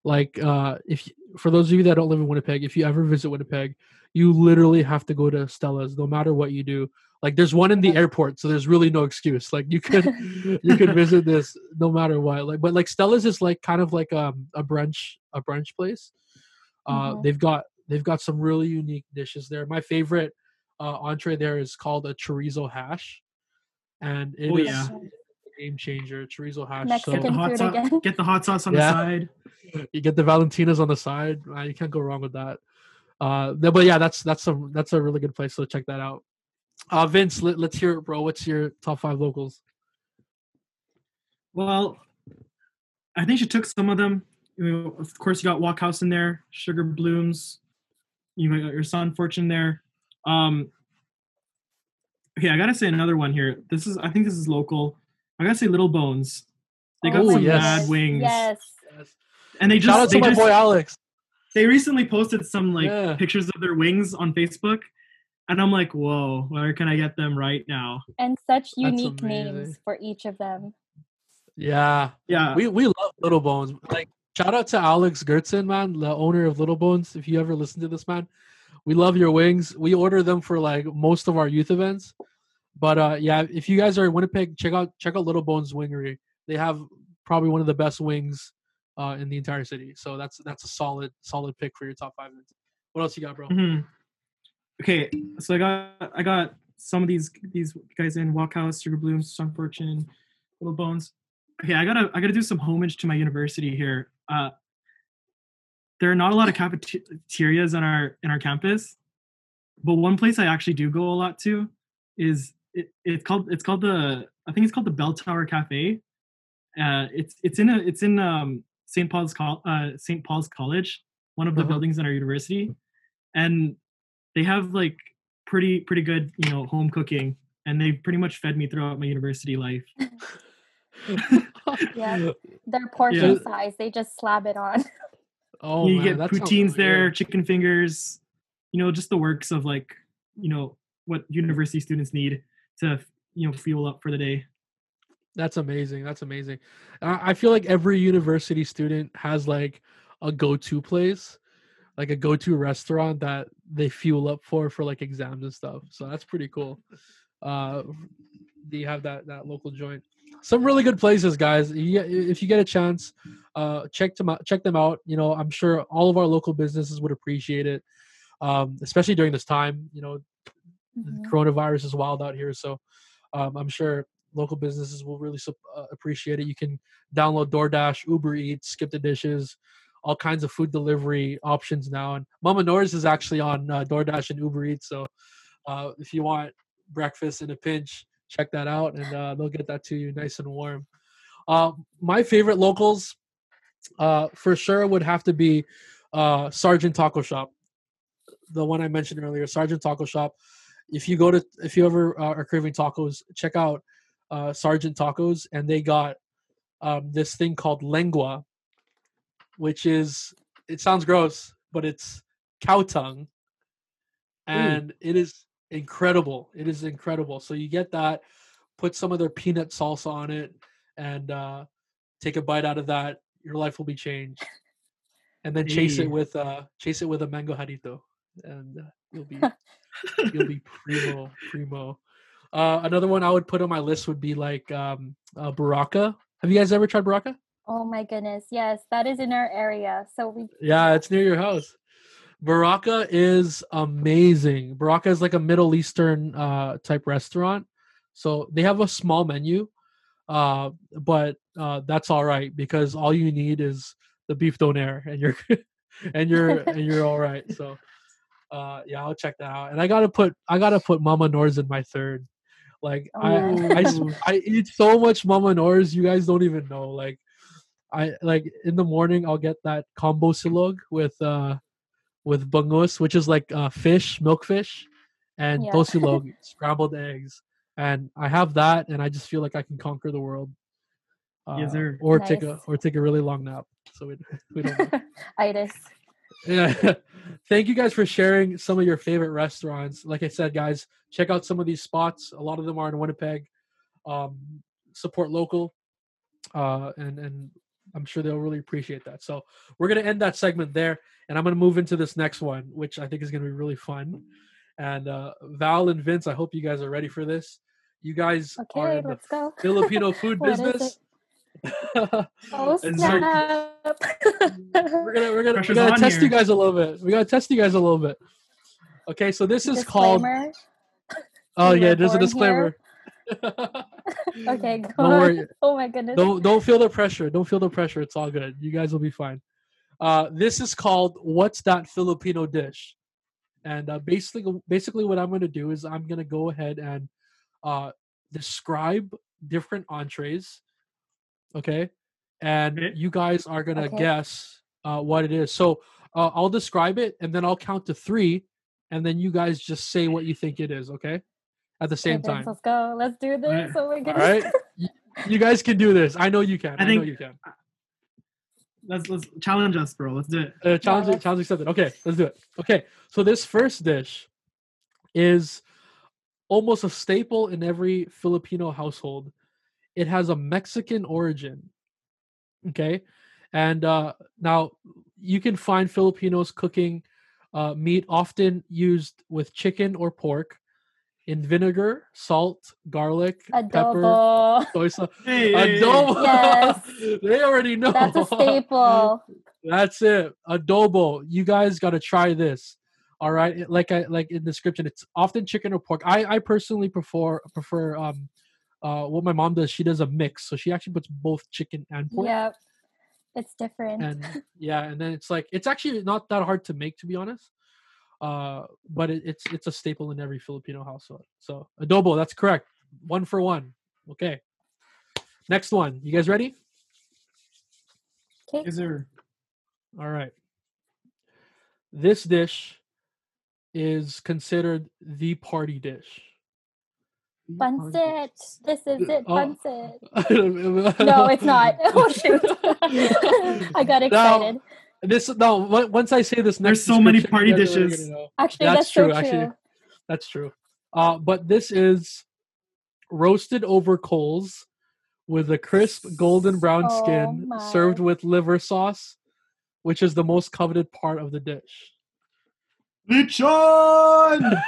Like, uh, if you, for those of you that don't live in Winnipeg, if you ever visit Winnipeg, you literally have to go to Stella's, no matter what you do. Like, there's one in the airport, so there's really no excuse. Like, you could you could visit this no matter what. Like, but like Stella's is like kind of like um a brunch a brunch place. Uh, mm-hmm. They've got. They've got some really unique dishes there. My favorite uh, entree there is called a chorizo hash, and it oh, is yeah. a game changer. Chorizo hash. Mexican so, food hot sauce, again. Get the hot sauce on yeah. the side. You get the Valentinas on the side. Uh, you can't go wrong with that. Uh, but yeah, that's that's a that's a really good place. So check that out. Uh, Vince, let, let's hear it, bro. What's your top five locals? Well, I think she took some of them. I mean, of course, you got Wok House in there, Sugar Blooms. You got your Sun Fortune there. Um, okay, I gotta say another one here. This is, I think this is local. I gotta say Little Bones. They got oh, some yes. bad wings. Yes. And they just, shout out to they my just, boy Alex. They recently posted some like yeah. pictures of their wings on Facebook, and I'm like, whoa, where can I get them right now? And such unique names for each of them. Yeah, yeah. We we love Little Bones. Like. Shout out to Alex Gertzen, man, the owner of Little Bones. If you ever listen to this, man, we love your wings. We order them for like most of our youth events. But uh, yeah, if you guys are in Winnipeg, check out check out Little Bones Wingery. They have probably one of the best wings uh, in the entire city. So that's that's a solid solid pick for your top five minutes. What else you got, bro? Mm-hmm. Okay, so I got I got some of these these guys in Wok House, Sugar Blooms, Sun Fortune, Little Bones. Okay, I gotta I gotta do some homage to my university here. Uh, there are not a lot of cafeterias on our in our campus, but one place I actually do go a lot to is it, it's called it's called the I think it's called the Bell Tower Cafe. Uh, it's it's in a it's in um, Saint Paul's Col- uh, Saint Paul's College, one of the uh-huh. buildings in our university, and they have like pretty pretty good you know home cooking, and they pretty much fed me throughout my university life. Yeah, they're portion yeah. size. They just slab it on. Oh, you man, get poutines there, chicken fingers, you know, just the works of like, you know, what university students need to, you know, fuel up for the day. That's amazing. That's amazing. I feel like every university student has like a go-to place, like a go-to restaurant that they fuel up for for like exams and stuff. So that's pretty cool. Uh, do you have that that local joint? Some really good places, guys. If you get a chance, uh, check them out. Check them out. You know, I'm sure all of our local businesses would appreciate it, um, especially during this time. You know, mm-hmm. coronavirus is wild out here, so um, I'm sure local businesses will really su- uh, appreciate it. You can download DoorDash, Uber Eats, Skip the Dishes, all kinds of food delivery options now. And Mama Nora's is actually on uh, DoorDash and Uber Eats, so uh, if you want breakfast in a pinch, check that out, and uh, they'll get that to you nice and warm. Uh, my favorite locals uh, for sure would have to be uh, Sargent Taco Shop, the one I mentioned earlier, Sargent Taco Shop. If you go to, if you ever uh, are craving tacos, check out uh, Sargent Tacos, and they got um, this thing called lengua, which is, it sounds gross, but it's cow tongue. And mm. it is incredible. It is incredible. So you get that, put some of their peanut salsa on it, and uh, take a bite out of that. Your life will be changed. And then chase mm. it with uh, chase it with a mango jarrito, and uh, you'll be you'll be primo primo. Uh, another one I would put on my list would be like um, uh, Baraka. Have you guys ever tried Baraka? Oh my goodness, yes, that is in our area. So we yeah, it's near your house. Baraka is amazing. Baraka is like a Middle Eastern uh, type restaurant. So they have a small menu, uh, but uh, that's all right because all you need is the beef donair, and you're and you're and you're all right. So uh yeah, I'll check that out. And I gotta put I gotta put Mama Nora's in my third. Like oh, I, I, I eat so much Mama Nora's, you guys don't even know. Like I like in the morning I'll get that combo silog with uh with bangus, which is like uh fish, milk fish, and yeah. tosilog, scrambled eggs. And I have that, and I just feel like I can conquer the world. Uh, yes, sir. Or nice. take a or take a really long nap. So we, we don't know. Itis. Yeah. Thank you guys for sharing some of your favorite restaurants. Like I said, guys, check out some of these spots. A lot of them are in Winnipeg. Um, support local. Uh, and, and I'm sure they'll really appreciate that. So we're going to end that segment there. And I'm going to move into this next one, which I think is going to be really fun. And uh, Val and Vince, I hope you guys are ready for this. You guys okay, are in the go. Filipino food business. oh, snap. We're gonna we're gonna, we're gonna test here. you guys a little bit. We gotta test you guys a little bit. Okay, so this is disclaimer. called. Oh yeah, there's a disclaimer. okay, go don't on. Worry. Oh my goodness. Don't don't feel the pressure. Don't feel the pressure. It's all good. You guys will be fine. Uh, this is called What's That Filipino Dish, and uh, basically basically what I'm gonna do is I'm gonna go ahead and uh, describe different entrees. Okay, and you guys are gonna okay. guess uh, what it is. So uh, I'll describe it, and then I'll count to three, and then you guys just say what you think it is. Okay, at the same okay, time. Let's go. Let's do this. All right. Oh my goodness. All right. you, you guys can do this. I know you can. I, I think, know you can. Let's let's challenge us, bro. Let's do it. Uh, challenge yeah, it. Challenge accepted. Okay, let's do it. Okay, so this first dish is almost a staple in every Filipino household. It has a Mexican origin, okay? And uh, now you can find Filipinos cooking uh, meat often used with chicken or pork in vinegar, salt, garlic, adobo. Pepper, soy sauce. Hey, adobo. Yes. They already know. That's a staple. That's it. Adobo. You guys got to try this, all right? Like I like in the description, it's often chicken or pork. I, I personally prefer prefer um. Uh, what my mom does, she does a mix. So she actually puts both chicken and pork. Yeah, it's different. And, yeah, and then it's like, it's actually not that hard to make, to be honest. Uh, but it, it's it's a staple in every Filipino household. So adobo, that's correct. One for one. Okay. Next one. You guys ready? Okay. Yes, sir. All right. This dish is considered the party dish. Pancit. This is it. Pancit. Oh. No, it's not. Oh shoot! I got excited. Now, this no. Once I say this, next there's so many party dishes. Actually, that's, that's true. So true. Actually, that's true. Uh, but this is roasted over coals with a crisp golden brown oh, skin, my. served with liver sauce, which is the most coveted part of the dish. Lechon.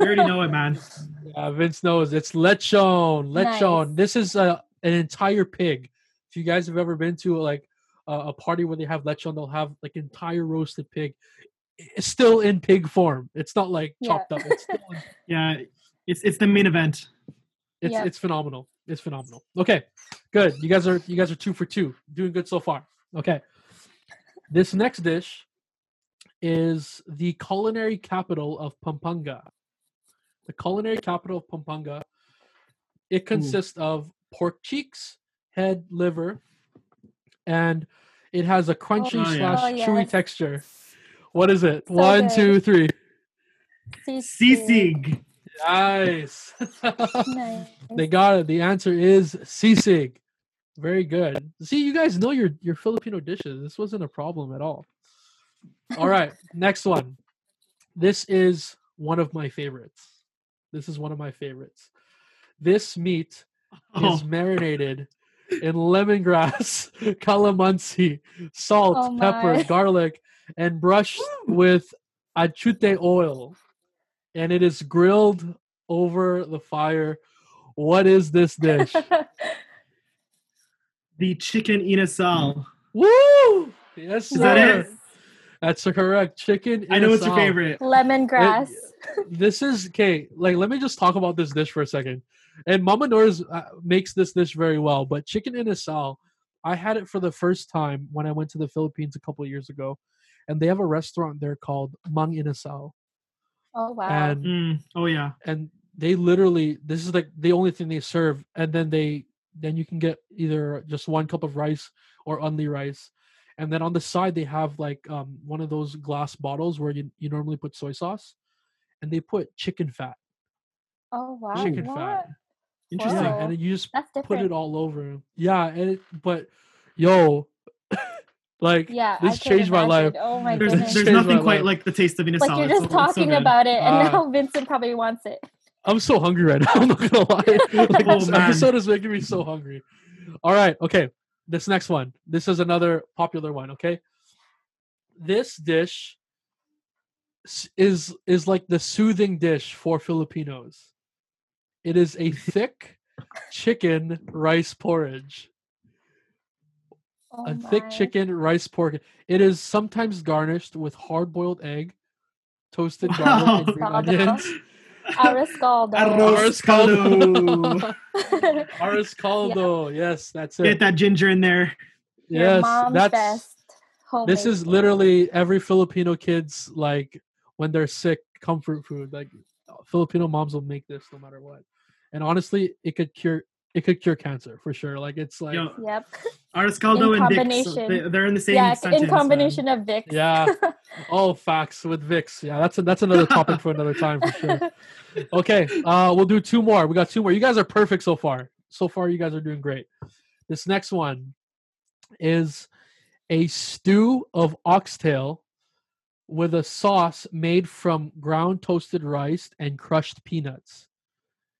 You already know it, man. Yeah, Vince knows. It's lechon. Lechon. Nice. This is a, an entire pig. If you guys have ever been to like uh, a party where they have lechon, they'll have like entire roasted pig. It's still in pig form. It's not like chopped yeah. up. It's still in- yeah, it's it's the main event. It's yeah. it's phenomenal. It's phenomenal. Okay, good. You guys are you guys are two for two. Doing good so far. Okay, this next dish is the culinary capital of Pampanga. The culinary capital of Pampanga. It consists Ooh. of pork cheeks, head, liver, and it has a crunchy oh, slash oh, yeah. chewy oh, yeah. texture. What is it? So One, good. two, three. Sisig. Nice. Nice. They got it. The answer is sisig. Very good. See, you guys know your, your Filipino dishes. This wasn't a problem at all. All right, next one. This is one of my favorites. This is one of my favorites. This meat oh. is marinated in lemongrass, calamansi, salt, oh pepper, garlic, and brushed with achute oil. And it is grilled over the fire. What is this dish? The chicken inasal. Woo! Yes, sir. Is that it? That's correct. Chicken inasal. I know it's your favorite. Lemongrass. It, this is, okay, like, let me just talk about this dish for a second. And Mama Nora's uh, makes this dish very well, but chicken inasal, I had it for the first time when I went to the Philippines a couple of years ago. And they have a restaurant there called Mang Inasal. Oh, wow. And, mm, oh, yeah. And they literally, this is like the only thing they serve. And then they... Then you can get either just one cup of rice or only rice. And then on the side, they have like um, one of those glass bottles where you, you normally put soy sauce. And they put chicken fat. Oh, wow. Chicken what? fat. Interesting. Whoa. And you just put it all over. Yeah. And it, but, yo, like, yeah, this changed imagine. my life. Oh, my there's, goodness. There's nothing quite life. like the taste of inasal. Like, you're just it's, talking it's so about it, and uh, now Vincent probably wants it. I'm so hungry right now. I'm not gonna lie. Like, oh, this man. episode is making me so hungry. All right, okay. This next one. This is another popular one. Okay, this dish is is like the soothing dish for Filipinos. It is a thick chicken rice porridge. Oh, a my. thick chicken rice porridge. It is sometimes garnished with hard-boiled egg, toasted garlic, wow. and green onions. Arroz caldo. Arroz caldo. Arroz caldo. Yeah. Yes, that's it. Get that ginger in there. Yes, mom's that's. Best this is literally every Filipino kid's like when they're sick comfort food. Like Filipino moms will make this no matter what, and honestly, it could cure. It could cure cancer for sure. Like it's like. Yo, yep. Arroz caldo and Vicks. So they, they're in the same. Yeah, sentence, in combination man. of Vicks. Yeah. Oh, facts with Vicks. Yeah, that's a, that's another topic for another time for sure. Okay, uh, we'll do two more. We got two more. You guys are perfect so far. So far, you guys are doing great. This next one is a stew of oxtail with a sauce made from ground toasted rice and crushed peanuts.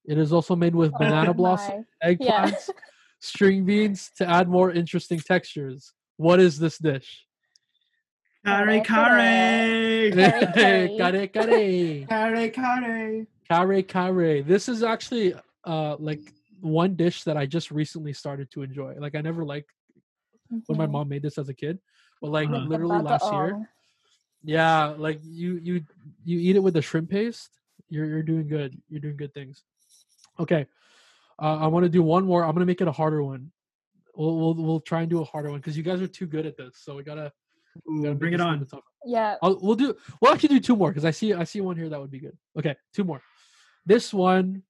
It is also made with oh banana blossom, eggplants, yeah. string beans to add more interesting textures. What is this dish? Kare kare. Kare kare. Kare kare. Kare kare. This is actually uh, like one dish that I just recently started to enjoy. Like I never liked mm-hmm. when my mom made this as a kid, but like uh-huh. literally last all. year. Yeah, like you you you eat it with the shrimp paste. You're you're doing good. You're doing good things. Okay, uh, I want to do one more. I'm gonna make it a harder one. We'll we'll, we'll try and do a harder one because you guys are too good at this. So we gotta, we gotta bring it on. Yeah, I'll, we'll do. We'll actually do two more because I see I see one here that would be good. Okay, two more. This one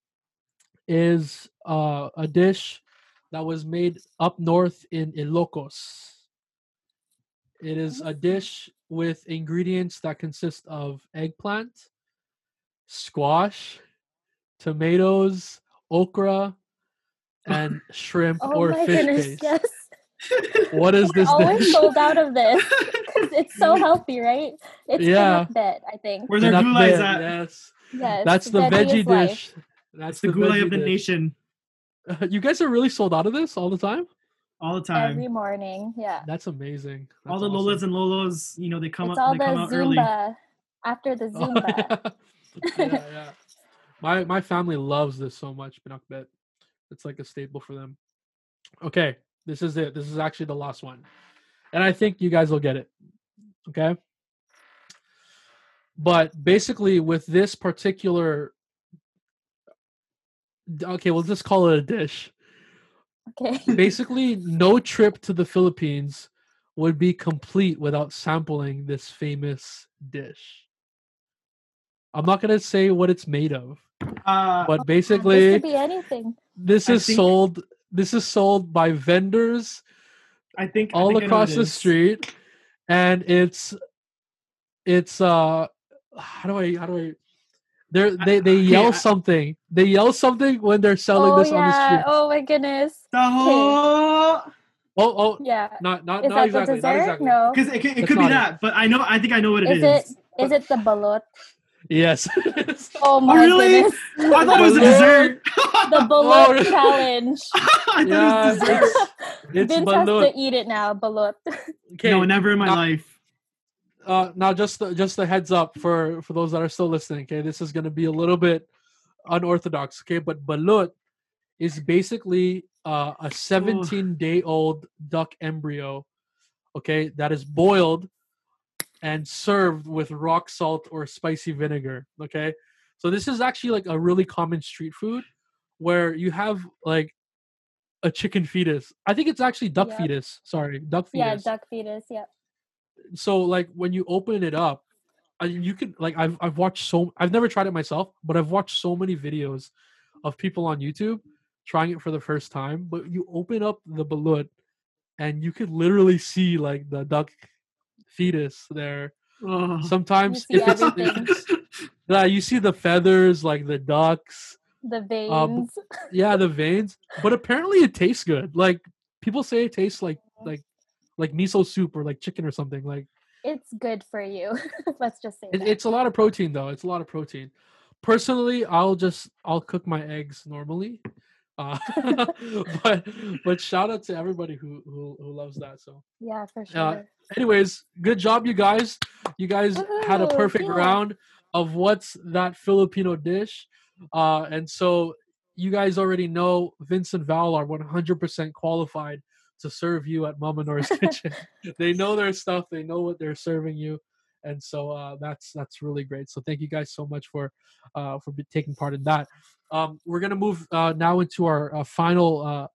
is uh, a dish that was made up north in Ilocos. It is a dish with ingredients that consist of eggplant, squash, tomatoes, okra, and shrimp oh or my fish goodness, paste. Yes. What is this? We're always sold out of this because it's so healthy, right? It's yeah. Pinakbet, I think. Where's our gulais at? Yes. yes. That's the veggie dish. Life. That's the, the gulai of the dish. nation. Uh, you guys are really sold out of this all the time? All the time. Every morning, yeah. That's amazing. That's all the awesome. Lolas and lolos, you know, they come it's up and they the come out early. After the Zumba. Oh, yeah. yeah, yeah. My my family loves this so much, pinakbet. It's like a staple for them. Okay, this is it. This is actually the last one. And I think you guys will get it. Okay? But basically with this particular... Okay, we'll just call it a dish. Okay. Basically, no trip to the Philippines would be complete without sampling this famous dish. I'm not going to say what it's made of. Uh, but basically, this could be anything. This is sold. This is sold by vendors, I think, all I think across the street, and it's, it's. Uh, how do I? How do I? They're, they they yell yeah. something. They yell something when they're selling oh, this yeah. on the street. Oh my goodness! Oh, oh, yeah. Not not, not exactly. Not exactly. No, because it, it, it could be that. It. But I know. I think I know what it is. Is it but, is it the balot? Yes. Oh my oh, really? goodness! I thought it was a dessert. The balot oh, really? challenge. I thought yeah, it was dessert. It's, it's Vince balot. has to eat it now. Balot. Okay. No, never in my uh, life. Uh, now, just the, just a heads up for, for those that are still listening, okay? This is going to be a little bit unorthodox, okay? But balut is basically uh, a seventeen-day-old duck embryo, okay, that is boiled and served with rock salt or spicy vinegar, okay? So this is actually, like, a really common street food where you have, like, a chicken fetus. I think it's actually duck yep. fetus. Sorry, duck fetus. Yeah, duck fetus, yeah. So like when you open it up, you can like I've I've watched so I've never tried it myself, but I've watched so many videos of people on YouTube trying it for the first time. But you open up the balut, and you can literally see like the duck fetus there. Oh. Sometimes if it's, it's yeah, you see the feathers, like the ducks, the veins. Um, yeah, the veins. But apparently it tastes good. Like people say, it tastes like like. like miso soup or like chicken or something. Like it's good for you. Let's just say it, that. It's a lot of protein though. It's a lot of protein. Personally, I'll just I'll cook my eggs normally. Uh, but but shout out to everybody who who, who loves that. So yeah, for sure. Uh, anyways, good job, you guys. You guys Woo-hoo, had a perfect yeah. round of what's that Filipino dish. Uh, and so you guys already know Vince and Val are one hundred percent qualified to serve you at Mama Nora's Kitchen. They know their stuff. They know what they're serving you. And so uh, that's that's really great. So thank you guys so much for uh, for taking part in that. Um, we're going to move uh, now into our uh, final uh,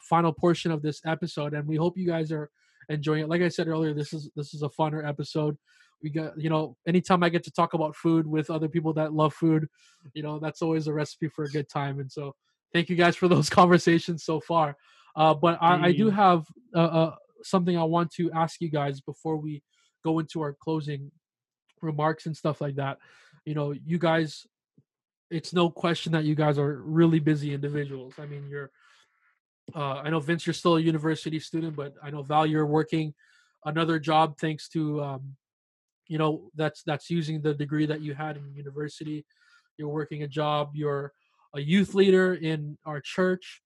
final portion of this episode. And we hope you guys are enjoying it. Like I said earlier, this is this is a funner episode. We got, you know, anytime I get to talk about food with other people that love food, you know, that's always a recipe for a good time. And so thank you guys for those conversations so far. Uh, but I, I do have uh, uh, something I want to ask you guys before we go into our closing remarks and stuff like that. You know, you guys, it's no question that you guys are really busy individuals. I mean, you're, uh, I know Vince, you're still a university student, but I know Val, you're working another job thanks to, um, you know, that's that's using the degree that you had in university. You're working a job. You're a youth leader in our church.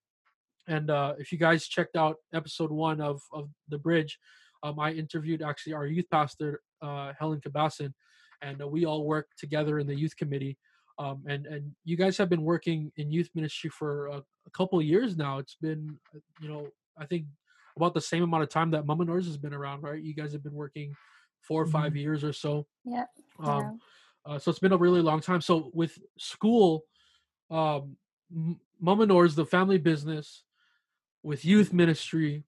And uh, if you guys checked out episode one of, of The Bridge, um, I interviewed actually our youth pastor, uh, Helen Cabasson, and uh, we all work together in the youth committee. Um, and, and you guys have been working in youth ministry for a, a couple of years now. It's been, you know, I think about the same amount of time that Mama Nora's has been around, right? You guys have been working four or five mm-hmm. years or so. Yeah. Um, yeah. Uh, so it's been a really long time. So with school, um, Mama Nora's, the family business, with youth ministry,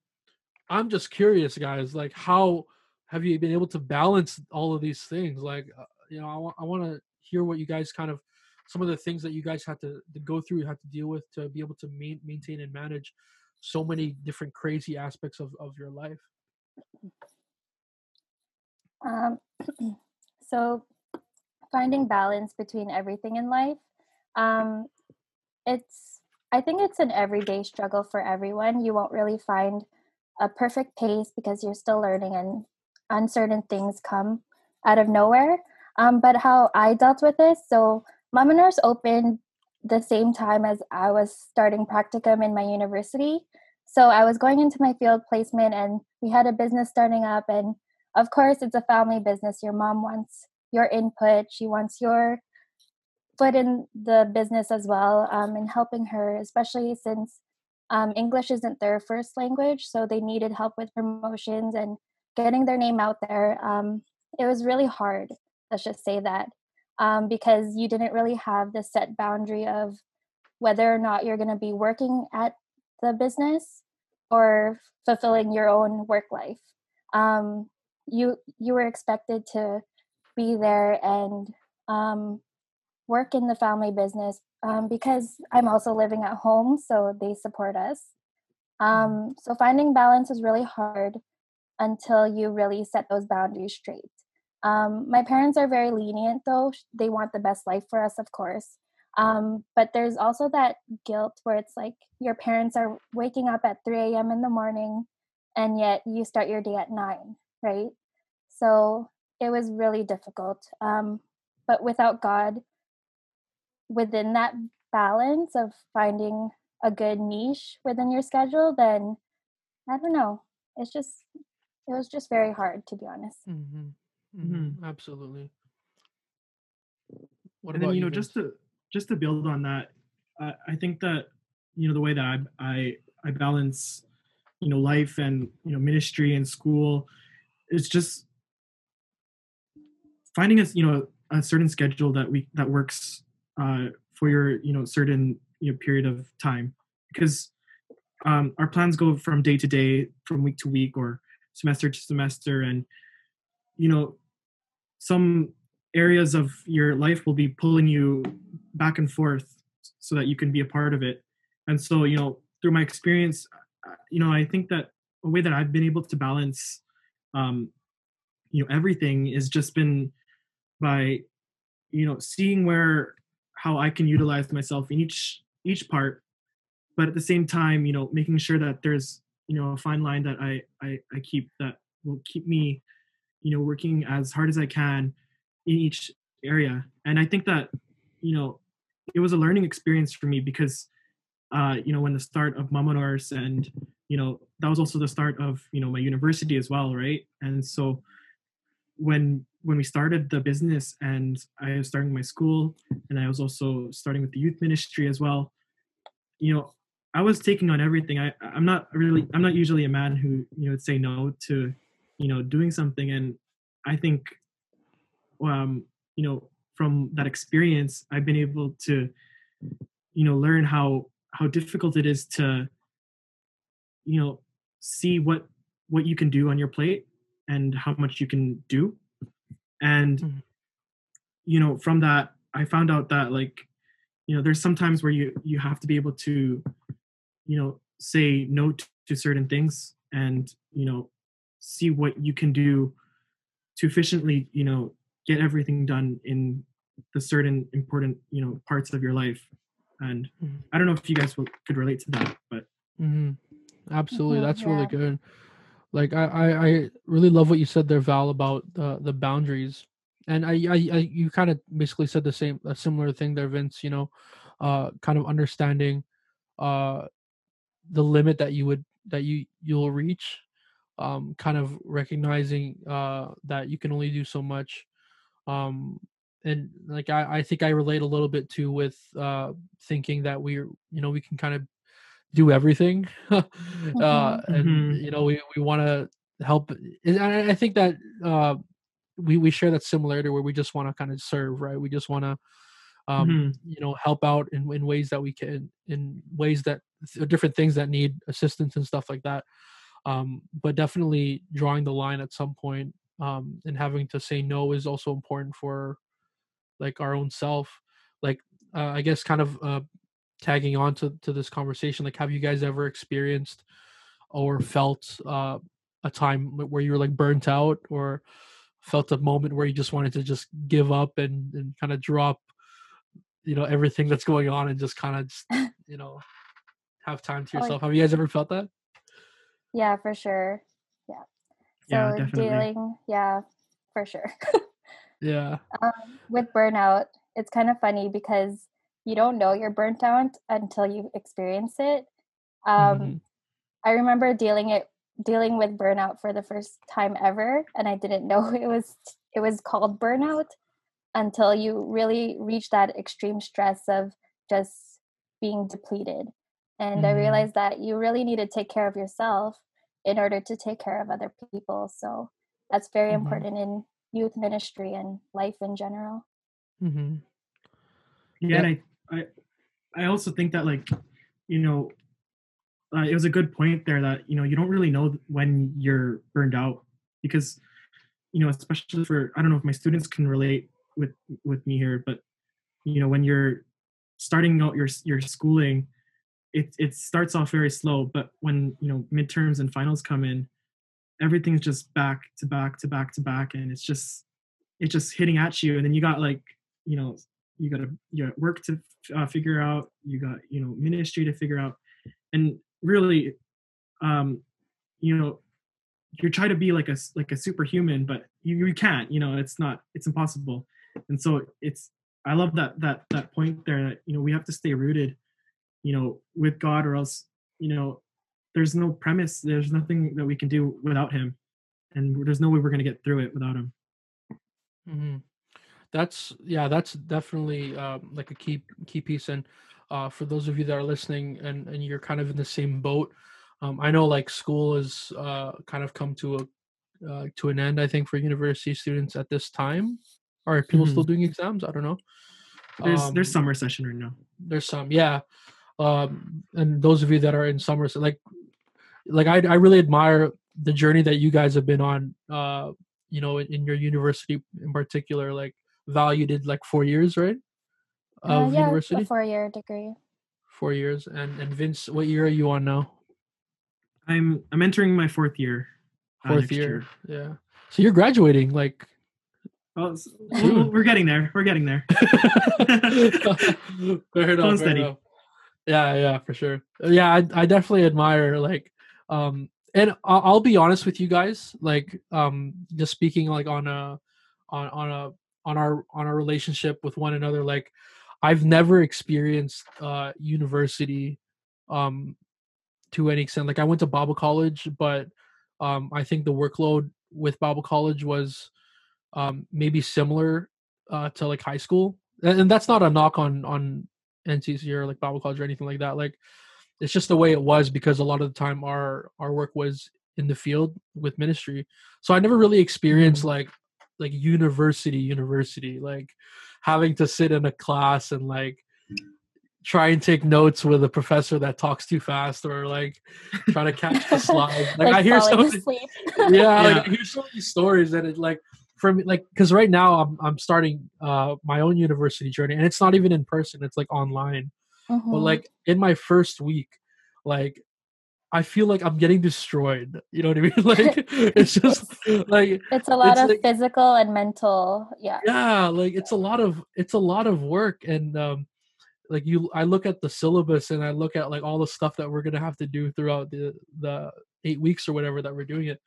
I'm just curious, guys, like how have you been able to balance all of these things? Like, uh, you know, I, w- I want to hear what you guys kind of, some of the things that you guys had to, to go through, had to deal with to be able to ma- maintain and manage so many different crazy aspects of, of your life. Um, so finding balance between everything in life, um, it's, I think it's an everyday struggle for everyone. You won't really find a perfect pace because you're still learning and uncertain things come out of nowhere. Um, but how I dealt with this, so Mama Nora's opened the same time as I was starting practicum in my university. So I was going into my field placement and we had a business starting up. And of course, it's a family business. Your mom wants your input. She wants your foot in the business as well, um, and helping her, especially since um, English isn't their first language, so they needed help with promotions and getting their name out there. Um, it was really hard, let's just say that, um, because you didn't really have the set boundary of whether or not you're going to be working at the business or fulfilling your own work life. Um, you you were expected to be there and um, work in the family business um, because I'm also living at home, so they support us. Um, so finding balance is really hard until you really set those boundaries straight. Um, my parents are very lenient, though. They want the best life for us, of course. Um, but there's also that guilt where it's like your parents are waking up at three a.m. in the morning, and yet you start your day at nine, right? So it was really difficult. Um, but without God, within that balance of finding a good niche within your schedule, then I don't know. It's just, it was just very hard, to be honest. Mm-hmm. Mm-hmm. Absolutely. What and about then, you know, just to just to build on that, uh, I think that, you know, the way that I, I I balance, you know, life and, you know, ministry and school, it's just finding a, you know, a certain schedule that we that works uh, for your, you know, certain, you know, period of time, because um, our plans go from day to day, from week to week, or semester to semester, and you know, some areas of your life will be pulling you back and forth so that you can be a part of it. And so, you know, through my experience, you know, I think that a way that I've been able to balance, um, you know, everything is just been by, you know, seeing where, how I can utilize myself in each, each part, but at the same time, you know, making sure that there's, you know, a fine line that I, I, I keep that will keep me, you know, working as hard as I can in each area. And I think that, you know, it was a learning experience for me because, uh, you know, when the start of Mama Nora's and, you know, that was also the start of, you know, my university as well, right? And so when when we started the business and I was starting my school and I was also starting with the youth ministry as well, you know, I was taking on everything. I, I'm not really, I'm not usually a man who, you know, would say no to, you know, doing something. And I think, um, you know, from that experience, I've been able to, you know, learn how, how difficult it is to, you know, see what, what you can do on your plate and how much you can do. And, mm-hmm. you know, from that, I found out that, like, you know, there's some times where you, you have to be able to, you know, say no to, to certain things and, you know, see what you can do to efficiently, you know, get everything done in the certain important, you know, parts of your life. And mm-hmm. I don't know if you guys will, could relate to that, but. Mm-hmm. Absolutely. Mm-hmm. That's yeah. really good. Like, I, I, I really love what you said there, Val, about uh, the boundaries. And I, I, I you kind of basically said the same, a similar thing there, Vince, you know, uh, kind of understanding uh, the limit that you would, that you, you'll reach. Um, kind of recognizing uh, that you can only do so much. Um, and like, I, I think I relate a little bit too with uh, thinking that we're, you know, we can kind of do everything. uh, mm-hmm. And, you know, we, we want to help. And I, I think that uh, we, we share that similarity where we just want to kind of serve, right? We just want to, um, mm-hmm. you know, help out in, in ways that we can, in ways that different things that need assistance and stuff like that. Um, but definitely drawing the line at some point, um, and having to say no is also important for like our own self. Like, uh, I guess kind of, uh, tagging on to, to this conversation, like, have you guys ever experienced or felt, uh, a time where you were like burnt out or felt a moment where you just wanted to just give up and, and kind of drop, you know, everything that's going on and just kind of, you know, have time to yourself? Have you guys ever felt that? Yeah, for sure. Yeah. So yeah, definitely. dealing, yeah, for sure. yeah. Um, with burnout, it's kind of funny because you don't know you're burnt out until you experience it. Um, mm-hmm. I remember dealing it, dealing with burnout for the first time ever, and I didn't know it was it was called burnout until you really reach that extreme stress of just being depleted. And I realized that you really need to take care of yourself in order to take care of other people. So that's very mm-hmm. important in youth ministry and life in general. Mm-hmm. Yeah, yeah. And I, I, I also think that, like, you know, uh, it was a good point there that, you know, you don't really know when you're burned out because, you know, especially for, I don't know if my students can relate with, with me here, but, you know, when you're starting out your, your schooling, It it starts off very slow, but when, you know, midterms and finals come in, everything's just back to back to back to back, and it's just it's just hitting at you. And then you got like, you know, you got to, you got work to uh, figure out, you got, you know, ministry to figure out. And really, um, you know, you're trying to be like a, like a superhuman, but you, you can't, you know, it's not, it's impossible. And so it's, I love that, that, that point there that, you know, we have to stay rooted, you know, with God, or else, you know, there's no premise. There's nothing that we can do without him. And there's no way we're going to get through it without him. Mm-hmm. That's, yeah, that's definitely uh, like a key key piece. And uh, for those of you that are listening and, and you're kind of in the same boat, um, I know like school has uh, kind of come to a uh, to an end, I think, for university students at this time. Are people mm-hmm. still doing exams? I don't know. There's um, there's summer session right now. There's some, yeah. Um, and those of you that are in summer, like, like I, I really admire the journey that you guys have been on, uh, you know, in, in your university in particular. Like Val, you did like four years, right? Of uh, yeah, university? A four-year degree. Four years. And and Vince, what year are you on now? I'm I'm entering my fourth year. Fourth year. year, yeah. So you're graduating, like. Well, we're getting there. We're getting there. fair enough, fair enough. Yeah, yeah, for sure. Yeah, I, I definitely admire like. Um, And I'll be honest with you guys, like, um, just speaking like on a, on, on a, on our, on our relationship with one another, like I've never experienced, uh, university, um, to any extent. Like I went to Bible college, but, um, I think the workload with Bible college was, um, maybe similar, uh, to like high school. And, and that's not a knock on, on N T C or like Bible college or anything like that. Like, it's just the way it was because a lot of the time our, our work was in the field with ministry. So I never really experienced like, like university, university, like having to sit in a class and like try and take notes with a professor that talks too fast or like try to catch the slides. Like, like I hear so many, yeah, yeah. Like, I hear so many stories that it like, for me, like, cause right now I'm, I'm starting uh, my own university journey and it's not even in person. It's like online. Mm-hmm. But like in my first week, like I feel like I'm getting destroyed. You know what I mean? Like it's just it's, like it's a lot it's of like, physical and mental. Yeah. Yeah, like it's a lot of it's a lot of work, and um, like you, I look at the syllabus and I look at like all the stuff that we're gonna have to do throughout the the eight weeks or whatever that we're doing it,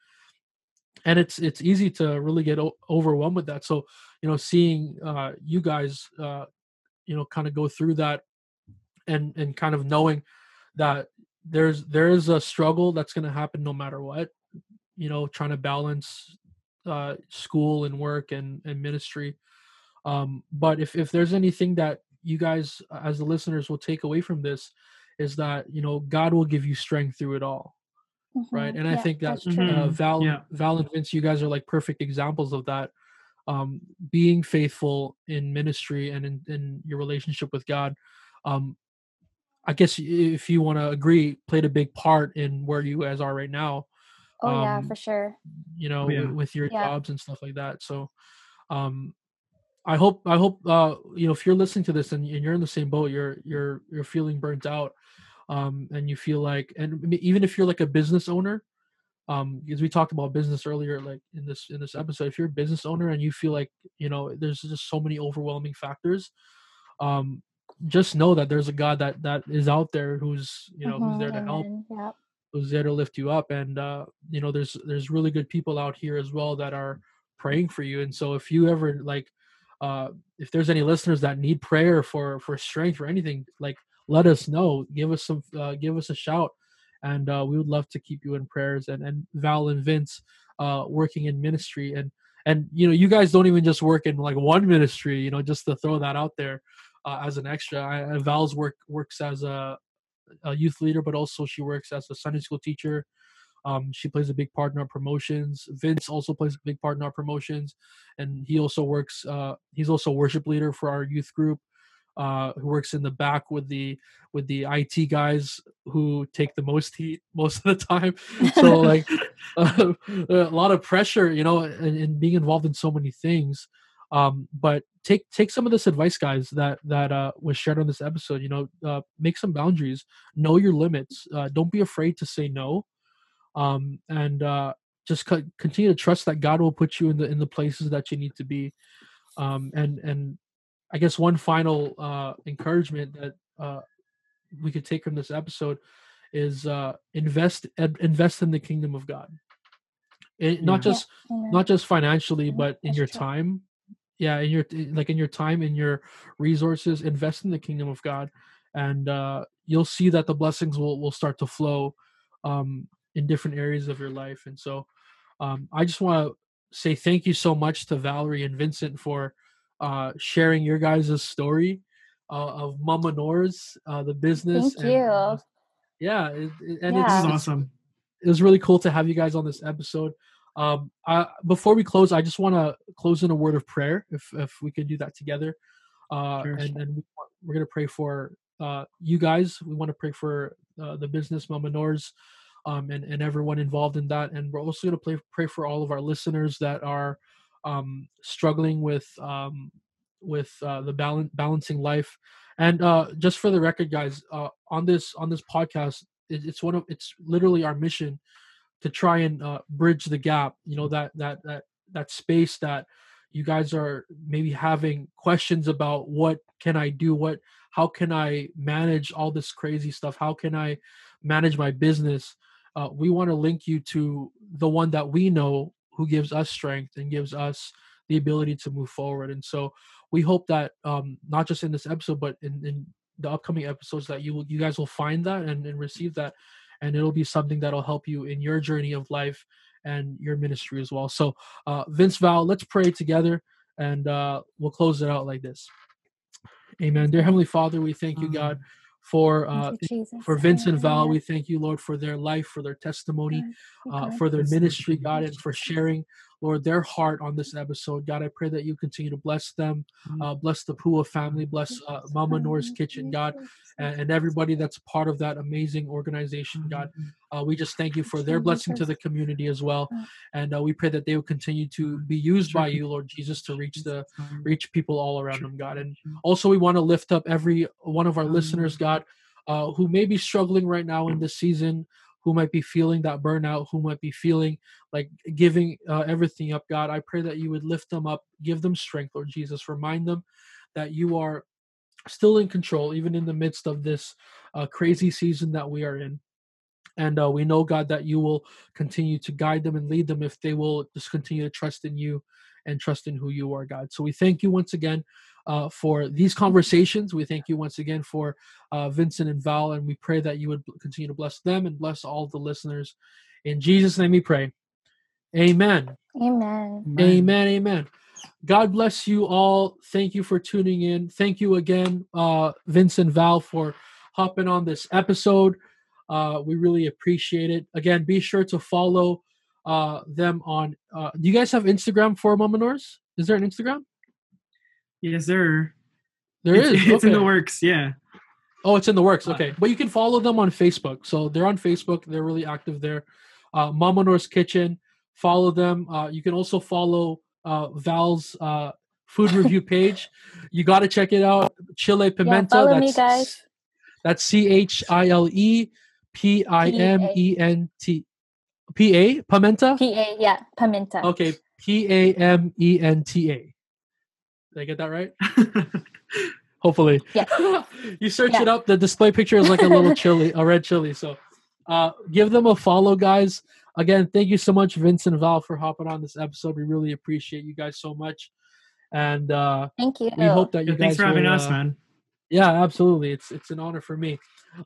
and it's it's easy to really get o- overwhelmed with that. So you know, seeing uh, you guys, uh, you know, kind of go through that. And and kind of knowing that there's there is a struggle that's going to happen no matter what, you know, trying to balance uh, school and work and, and ministry. Um, but if, if there's anything that you guys as the listeners will take away from this is that, you know, God will give you strength through it all. Mm-hmm. Right. And yeah, I think that uh, Val, yeah. Val and Vince, you guys are like perfect examples of that. Um, being faithful in ministry and in, in your relationship with God. Um, I guess if you want to agree, played a big part in where you guys are right now. Oh um, yeah, for sure. You know, yeah. with, with your yeah. jobs and stuff like that. So, um, I hope, I hope, uh, you know, if you're listening to this and, and you're in the same boat, you're, you're, you're feeling burnt out. Um, and you feel like, and even if you're like a business owner, um, because we talked about business earlier, like in this, in this episode, if you're a business owner and you feel like, you know, there's just so many overwhelming factors, um, just know that there's a God that that is out there who's you know mm-hmm. who's there to help, yeah. who's there to lift you up, and uh you know there's there's really good people out here as well that are praying for you. And so if you ever like uh if there's any listeners that need prayer for for strength or anything, like let us know, give us some uh, give us a shout, and uh we would love to keep you in prayers. And and Val and Vince uh working in ministry, and and you know you guys don't even just work in like one ministry, you know just to throw that out there. Uh, as an extra, I, Val's work works as a, a youth leader, but also she works as a Sunday school teacher. Um, she plays a big part in our promotions. Vince also plays a big part in our promotions, and he also works. Uh, he's also worship leader for our youth group, uh, who works in the back with the with the I T guys who take the most heat most of the time. So like uh, a lot of pressure, you know, and, and being involved in so many things. Um, but take, take some of this advice, guys, that, that, uh, was shared on this episode, you know, uh, make some boundaries, know your limits, uh, don't be afraid to say no. Um, and, uh, just co- continue to trust that God will put you in the in the places that you need to be. Um, and and I guess one final uh, encouragement that uh, we could take from this episode is uh, invest ed- invest in the kingdom of God. It, not yeah. just yeah. not just financially, but in That's your true. time. Yeah, in your like in your time, in your resources, invest in the kingdom of God, and uh, you'll see that the blessings will will start to flow um, in different areas of your life. And so, um, I just want to say thank you so much to Valerie and Vincent for uh, sharing your guys' story uh, of Mama Nora's, uh, the business. Thank and, you. Uh, yeah, it, it, and yeah. it's awesome. It was really cool to have you guys on this episode. Um, I, before we close, I just want to close in a word of prayer, if if we could do that together. Uh, sure. And, and we want, we're going to pray for uh, you guys. We want to pray for uh, the business, Mama Nora's, um, and, and everyone involved in that. And we're also going to pray, pray for all of our listeners that are um, struggling with um, with uh, the balan- balancing life. And uh, just for the record, guys, uh, on this on this podcast, it, it's one of it's literally our mission to try and uh, bridge the gap, you know, that, that, that, that space that you guys are maybe having questions about. What can I do? What, how can I manage all this crazy stuff? How can I manage my business? Uh, we want to link you to the one that we know who gives us strength and gives us the ability to move forward. And so we hope that um, not just in this episode, but in, in the upcoming episodes, that you will, you guys will find that and, and receive that. And it'll be something that'll help you in your journey of life and your ministry as well. So uh, Vince, Val, let's pray together, and uh, we'll close it out like this. Amen. Dear Heavenly Father, we thank you, God, for uh, you, for Vince and Val. We thank you, Lord, for their life, for their testimony, uh, for their ministry, God, and for sharing, Lord, their heart on this episode. God, I pray that you continue to bless them, uh, bless the Pua family, bless uh, Mama Nora's Kitchen, God, and, and everybody that's part of that amazing organization, God. Uh, we just thank you for their blessing to the community as well. And uh, we pray that they will continue to be used by you, Lord Jesus, to reach the reach people all around them, God. And also we want to lift up every one of our listeners, God, uh, who may be struggling right now in this season, who might be feeling that burnout, who might be feeling like giving uh, everything up, God. I pray that you would lift them up, give them strength, Lord Jesus. Remind them that you are still in control, even in the midst of this uh, crazy season that we are in. And uh, we know, God, that you will continue to guide them and lead them if they will just continue to trust in you and trust in who you are, God. So we thank you once again uh, for these conversations. We thank you once again for uh, Vincent and Val, and we pray that you would continue to bless them and bless all the listeners. In Jesus' name we pray. Amen. Amen. Amen. Amen. Amen. God bless you all. Thank you for tuning in. Thank you again, uh, Vincent and Val, for hopping on this episode. Uh, we really appreciate it. Again, be sure to follow uh, them on. Uh, do you guys have Instagram for Mama Nora's? Is there an Instagram? Yes, there. There it's, is. Okay. It's in the works. Yeah. Oh, it's in the works. Okay, but you can follow them on Facebook. So they're on Facebook. They're really active there. Uh, Mama Nora's Kitchen. Follow them. Uh, you can also follow uh, Val's uh, food review page. You got to check it out. Chile Pimenta. Yeah, follow that's, me, guys. That's C H I L E. P I M E N T P A Pimenta? P A, yeah, Pimenta. Okay, P A M E N T A. Did I get that right? Hopefully. Yeah. You search yeah. it up. The display picture is like a little chili, a red chili. So uh, give them a follow, guys. Again, thank you so much, Vince and Val, for hopping on this episode. We really appreciate you guys so much. And uh, thank you. We hope that you yeah, guys. Thanks for having will, us, uh, man. Yeah, absolutely. It's it's an honor for me.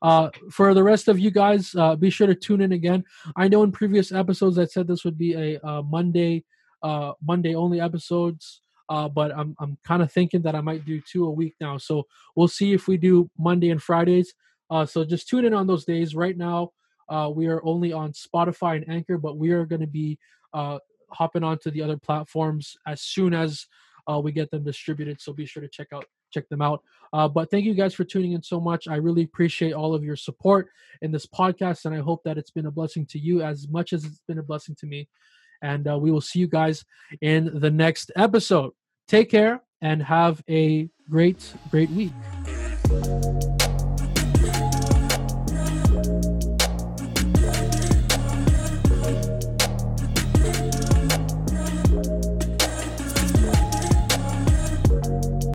Uh, for the rest of you guys, uh, be sure to tune in again. I know in previous episodes I said this would be a uh, Monday, uh, Monday only episodes, uh, but I'm I'm kind of thinking that I might do two a week now. So we'll see if we do Monday and Fridays. Uh, so just tune in on those days. Right now, uh, we are only on Spotify and Anchor, but we are going to be uh, hopping onto the other platforms as soon as uh, we get them distributed. So be sure to check out. Check them out. Uh, but thank you guys for tuning in so much. I really appreciate all of your support in this podcast, and I hope that it's been a blessing to you as much as it's been a blessing to me. And uh, we will see you guys in the next episode. Take care and have a great, great week.